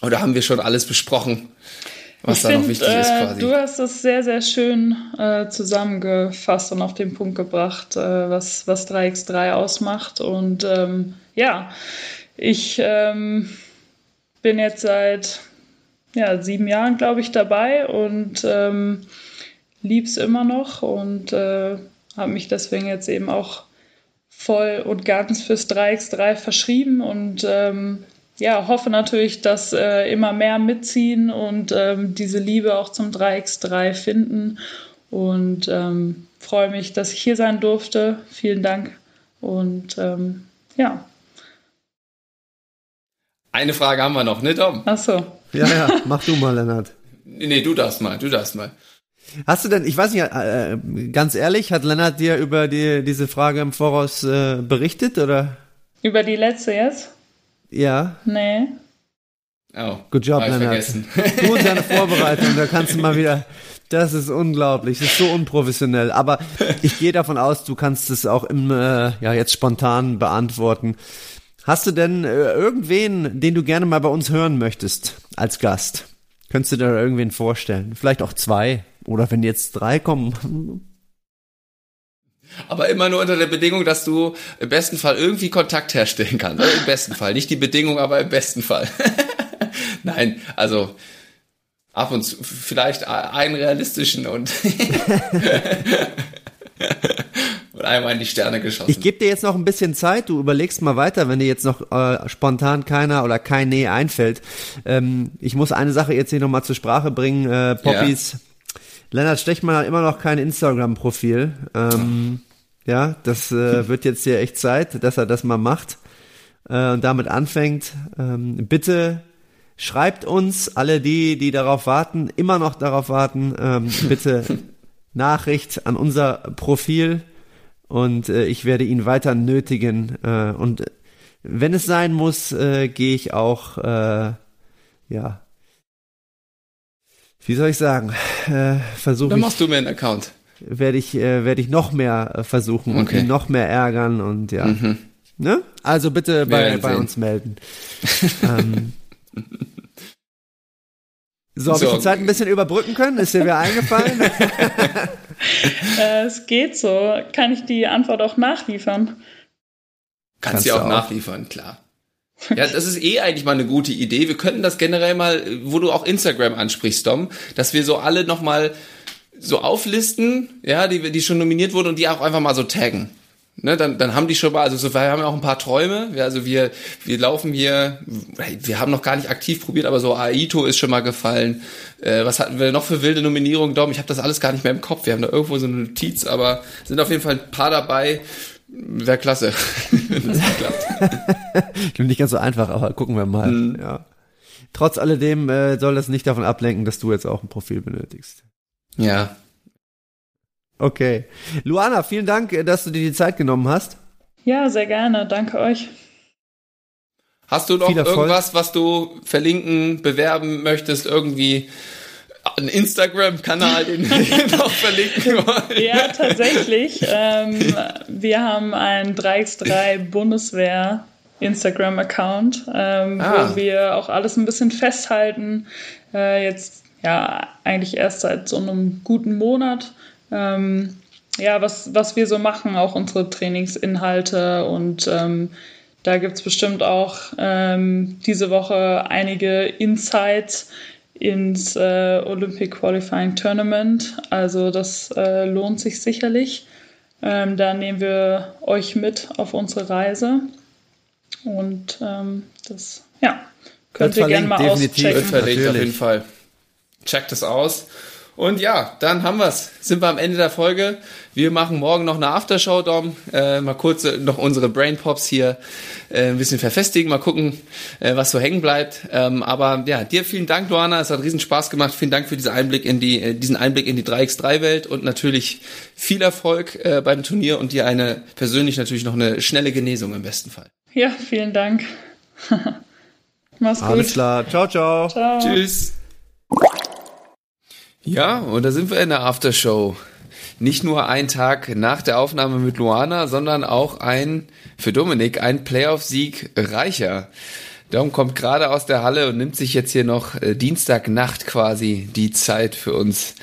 Oder haben wir schon alles besprochen, was da noch wichtig ist quasi? Du hast es sehr, sehr schön zusammengefasst und auf den Punkt gebracht, was 3x3 ausmacht. Und ich bin jetzt seit 7 Jahren, glaube ich, dabei und lieb's immer noch und habe mich deswegen jetzt eben auch voll und ganz fürs 3x3 verschrieben und hoffe natürlich, dass immer mehr mitziehen und diese Liebe auch zum 3x3 finden und freue mich, dass ich hier sein durfte. Vielen Dank und Eine Frage haben wir noch, ne Tom? Ach so. Ja, mach du mal, Lennart. Nee, du darfst mal. Hast du denn, ich weiß nicht, ganz ehrlich, hat Lennart dir über diese Frage im Voraus berichtet, oder? Über die letzte jetzt? Ja. Nee. Oh, good job, Lennart. Vergessen. Du und deine Vorbereitung, da kannst du mal wieder, das ist unglaublich, das ist so unprofessionell, aber ich gehe davon aus, du kannst es auch jetzt spontan beantworten. Hast du denn irgendwen, den du gerne mal bei uns hören möchtest als Gast? Könntest du dir da irgendwen vorstellen? Vielleicht auch 2 oder wenn jetzt 3 kommen. Aber immer nur unter der Bedingung, dass du im besten Fall irgendwie Kontakt herstellen kannst. Also im besten Fall. Nicht die Bedingung, aber im besten Fall. Nein, also ab und zu vielleicht einen realistischen und... Und einmal in die Sterne geschossen. Ich gebe dir jetzt noch ein bisschen Zeit, du überlegst mal weiter, wenn dir jetzt noch spontan keiner oder keine einfällt. Ich muss eine Sache jetzt hier nochmal zur Sprache bringen, Poppies. Ja. Lennart Stechmann hat immer noch kein Instagram-Profil. Das wird jetzt hier echt Zeit, dass er das mal macht und damit anfängt. Bitte schreibt uns, alle die darauf warten, immer noch darauf warten, bitte Nachricht an unser Profil. Und ich werde ihn weiter nötigen. Und wenn es sein muss, gehe ich auch, wie soll ich sagen? Versuche ich. Dann machst du mir einen Account. Werde ich noch mehr versuchen und ihn noch mehr ärgern und ja. Mhm. Ne? Also bitte bei uns melden. So, habe ich die Zeit ein bisschen überbrücken können? Ist dir wer eingefallen? Es geht so. Kann ich die Antwort auch nachliefern? Kannst du auch nachliefern, klar. Ja, das ist eigentlich mal eine gute Idee. Wir könnten das generell mal, wo du auch Instagram ansprichst, Tom, dass wir so alle nochmal so auflisten, die schon nominiert wurden und die auch einfach mal so taggen. Ne, dann haben die schon mal, wir haben ja auch ein paar Träume, wir laufen hier, wir haben noch gar nicht aktiv probiert, aber so Aito ist schon mal gefallen, was hatten wir noch für wilde Nominierungen, Dom, ich habe das alles gar nicht mehr im Kopf, wir haben da irgendwo so eine Notiz, aber sind auf jeden Fall ein paar dabei, wäre klasse, wenn das klappt. Ich bin nicht ganz so einfach, aber gucken wir mal, ja. Trotz alledem soll das nicht davon ablenken, dass du jetzt auch ein Profil benötigst. Ja. Okay. Luana, vielen Dank, dass du dir die Zeit genommen hast. Ja, sehr gerne. Danke euch. Hast du noch irgendwas, was du verlinken, bewerben möchtest? Irgendwie einen Instagram-Kanal, den wir noch verlinken wollen? Ja, tatsächlich. Wir haben einen 3x3-Bundeswehr- Instagram-Account, wo wir auch alles ein bisschen festhalten. Eigentlich erst seit so einem guten Monat. Was wir so machen, auch unsere Trainingsinhalte und da gibt's bestimmt auch diese Woche einige Insights ins Olympic Qualifying Tournament, also das lohnt sich sicherlich. Da nehmen wir euch mit auf unsere Reise und das könnt ihr gerne mal auschecken. Verlinkt auf jeden Fall. Checkt es aus. Und ja, dann haben wir's. Sind wir am Ende der Folge. Wir machen morgen noch eine Aftershow, Dom. Mal kurz noch unsere Brain Pops hier ein bisschen verfestigen. Mal gucken, was so hängen bleibt. Aber ja, dir vielen Dank, Luana. Es hat riesen Spaß gemacht. Vielen Dank für diesen Einblick in die 3x3-Welt und natürlich viel Erfolg beim Turnier und dir persönlich natürlich noch eine schnelle Genesung im besten Fall. Ja, vielen Dank. Mach's gut. Alles klar. Ciao, ciao. Ciao. Tschüss. Ja, und da sind wir in der Aftershow. Nicht nur ein Tag nach der Aufnahme mit Luana, sondern auch für Dominik, ein Playoff-Sieg reicher. Darum kommt gerade aus der Halle und nimmt sich jetzt hier noch Dienstagnacht quasi die Zeit für uns,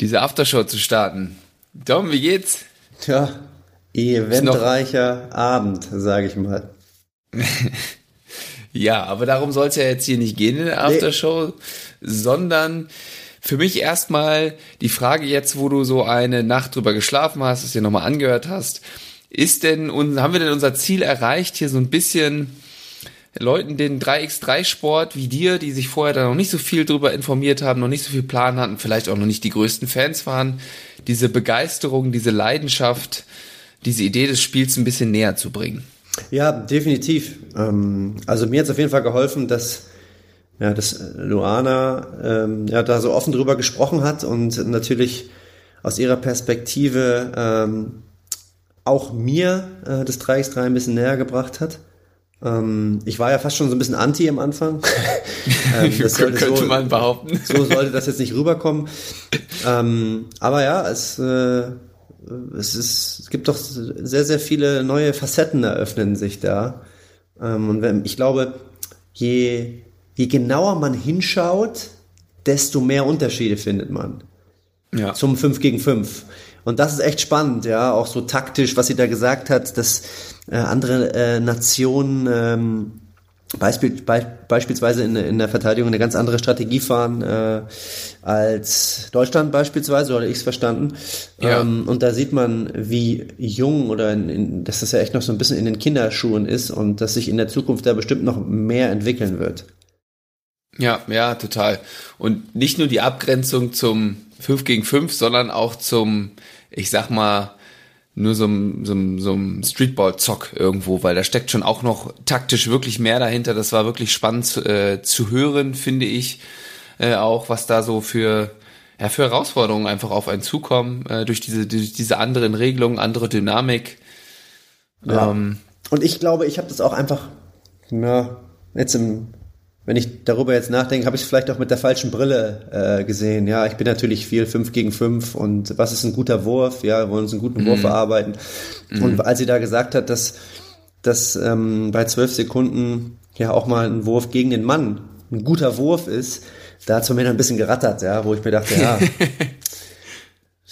diese Aftershow zu starten. Dom, wie geht's? Tja, eventreicher Abend, sage ich mal. Ja, aber darum soll es ja jetzt hier nicht gehen in der Aftershow, sondern für mich erstmal die Frage jetzt, wo du so eine Nacht drüber geschlafen hast, es dir nochmal angehört hast, haben wir denn unser Ziel erreicht, hier so ein bisschen Leuten den 3x3-Sport wie dir, die sich vorher da noch nicht so viel drüber informiert haben, noch nicht so viel Plan hatten, vielleicht auch noch nicht die größten Fans waren, diese Begeisterung, diese Leidenschaft, diese Idee des Spiels ein bisschen näher zu bringen? Ja, definitiv. Also mir hat es auf jeden Fall geholfen, dass Luana da so offen drüber gesprochen hat und natürlich aus ihrer Perspektive auch mir das 3x3 ein bisschen näher gebracht hat. Ich war ja fast schon so ein bisschen anti am Anfang. Das könnte man behaupten. So sollte das jetzt nicht rüberkommen. Aber ja, es gibt doch sehr, sehr viele neue Facetten eröffnen sich da. Und ich glaube, je genauer man hinschaut, desto mehr Unterschiede findet man. Ja. Zum 5 gegen 5. Und das ist echt spannend, ja, auch so taktisch, was sie da gesagt hat, dass andere Nationen beispielsweise in der Verteidigung eine ganz andere Strategie fahren als Deutschland beispielsweise, oder ich es verstanden. Ja. Und da sieht man, wie jung oder dass das ja echt noch so ein bisschen in den Kinderschuhen ist und dass sich in der Zukunft da bestimmt noch mehr entwickeln wird. Ja, total. Und nicht nur die Abgrenzung zum 5 gegen 5, sondern auch zum, ich sag mal, nur so einem Streetball-Zock irgendwo, weil da steckt schon auch noch taktisch wirklich mehr dahinter. Das war wirklich spannend zu hören, finde ich, auch, was da so für Herausforderungen einfach auf einen zukommen, durch diese anderen Regelungen, andere Dynamik. Ja. Und ich glaube, ich habe das auch einfach, wenn ich darüber jetzt nachdenke, habe ich es vielleicht auch mit der falschen Brille gesehen. Ja, ich bin natürlich viel 5 gegen 5 und was ist ein guter Wurf? Ja, wir wollen uns einen guten Wurf erarbeiten. Und als sie da gesagt hat, dass bei 12 Sekunden ja auch mal ein Wurf gegen den Mann ein guter Wurf ist, da hat es von mir noch ein bisschen gerattert, ja, wo ich mir dachte, ja.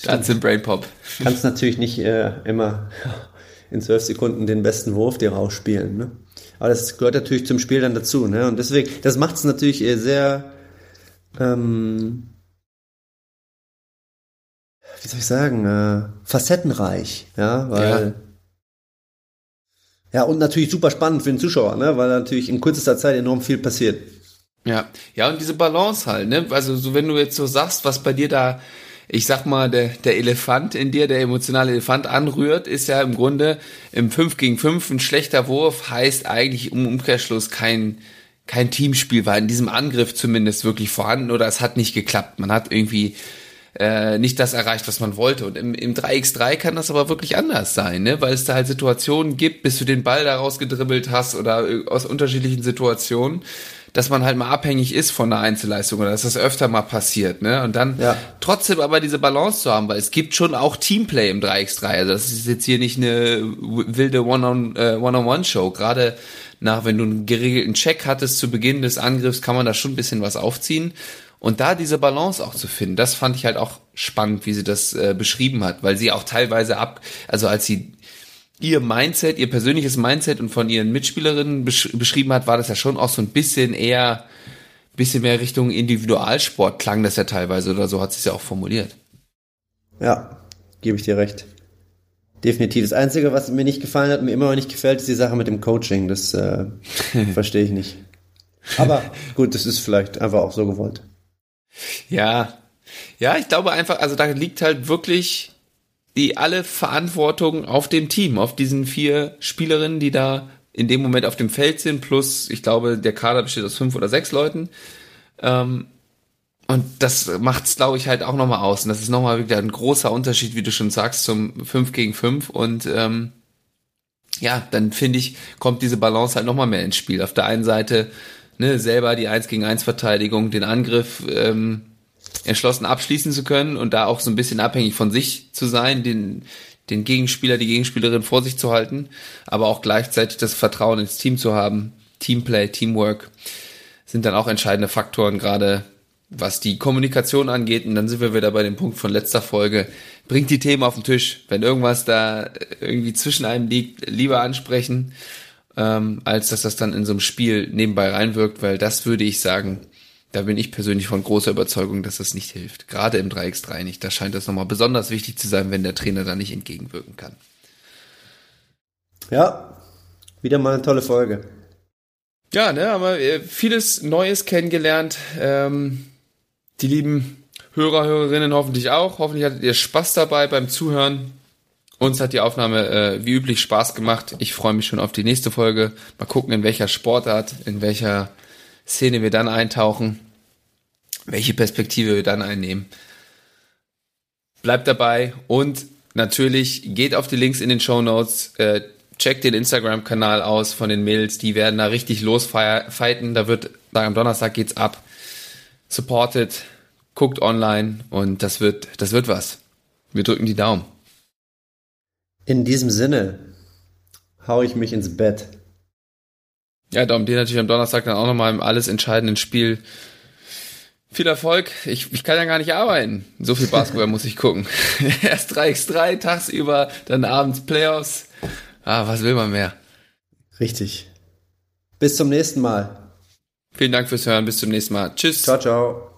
Ganz im Brain Pop. Kannst natürlich nicht immer in 12 Sekunden den besten Wurf dir rausspielen, ne? Aber das gehört natürlich zum Spiel dann dazu, ne? Und deswegen, das macht es natürlich sehr, wie soll ich sagen, facettenreich, ja, weil, ja, und natürlich super spannend für den Zuschauer, ne? Weil natürlich in kürzester Zeit enorm viel passiert. Ja, und diese Balance halt, ne? Also, so wenn du jetzt so sagst, was bei dir da, ich sag mal, der Elefant in dir, der emotionale Elefant anrührt, ist ja im Grunde im 5 gegen 5 ein schlechter Wurf, heißt eigentlich im Umkehrschluss kein Teamspiel war in diesem Angriff zumindest wirklich vorhanden oder es hat nicht geklappt. Man hat irgendwie nicht das erreicht, was man wollte. Und im 3x3 kann das aber wirklich anders sein, ne? Weil es da halt Situationen gibt, bis du den Ball da rausgedribbelt hast oder aus unterschiedlichen Situationen, dass man halt mal abhängig ist von einer Einzelleistung oder dass das öfter mal passiert, ne? Und dann trotzdem aber diese Balance zu haben, weil es gibt schon auch Teamplay im 3x3. Also das ist jetzt hier nicht eine wilde One-on-One-Show. Gerade wenn du einen geregelten Check hattest zu Beginn des Angriffs, kann man da schon ein bisschen was aufziehen. Und da diese Balance auch zu finden, das fand ich halt auch spannend, wie sie das beschrieben hat, weil sie auch teilweise als sie ihr persönliches Mindset und von ihren Mitspielerinnen beschrieben hat, war das ja schon auch so ein bisschen eher, bisschen mehr Richtung Individualsport klang das ja teilweise oder so hat sie es ja auch formuliert. Ja, gebe ich dir recht. Definitiv. Das Einzige, was mir nicht gefallen hat, mir immer noch nicht gefällt, ist die Sache mit dem Coaching. Das verstehe ich nicht. Aber gut, das ist vielleicht einfach auch so gewollt. Ja, ich glaube einfach, also da liegt halt wirklich die alle Verantwortung auf dem Team, auf diesen 4 Spielerinnen, die da in dem Moment auf dem Feld sind, plus, ich glaube, der Kader besteht aus 5 oder 6 Leuten. Und das macht's, glaube ich, halt auch nochmal aus. Und das ist nochmal wieder ein großer Unterschied, wie du schon sagst, zum 5 gegen 5. Und ja, dann finde ich, kommt diese Balance halt nochmal mehr ins Spiel. Auf der einen Seite, ne, selber die 1-gegen-1 Verteidigung, den Angriff entschlossen abschließen zu können und da auch so ein bisschen abhängig von sich zu sein, den Gegenspieler, die Gegenspielerin vor sich zu halten, aber auch gleichzeitig das Vertrauen ins Team zu haben. Teamplay, Teamwork sind dann auch entscheidende Faktoren, gerade was die Kommunikation angeht. Und dann sind wir wieder bei dem Punkt von letzter Folge. Bringt die Themen auf den Tisch. Wenn irgendwas da irgendwie zwischen einem liegt, lieber ansprechen, als dass das dann in so einem Spiel nebenbei reinwirkt, weil das würde ich sagen, da bin ich persönlich von großer Überzeugung, dass das nicht hilft. Gerade im 3x3 nicht. Da scheint das nochmal besonders wichtig zu sein, wenn der Trainer da nicht entgegenwirken kann. Ja, wieder mal eine tolle Folge. Ja, ne, haben wir vieles Neues kennengelernt. Die lieben Hörer, Hörerinnen hoffentlich auch. Hoffentlich hattet ihr Spaß dabei beim Zuhören. Uns hat die Aufnahme wie üblich Spaß gemacht. Ich freue mich schon auf die nächste Folge. Mal gucken, in welcher Sportart, in welcher Szene wir dann eintauchen, welche Perspektive wir dann einnehmen. Bleibt dabei und natürlich geht auf die Links in den Shownotes, checkt den Instagram-Kanal aus von den Mädels, die werden da richtig losfighten, da am Donnerstag geht's ab. Supportet, guckt online und das wird was. Wir drücken die Daumen. In diesem Sinne haue ich mich ins Bett. Ja, da um dir natürlich am Donnerstag dann auch nochmal im alles entscheidenden Spiel viel Erfolg. Ich kann ja gar nicht arbeiten. So viel Basketball muss ich gucken. Erst 3x3 tagsüber, dann abends Playoffs. Ah, was will man mehr? Richtig. Bis zum nächsten Mal. Vielen Dank fürs Hören. Bis zum nächsten Mal. Tschüss. Ciao, ciao.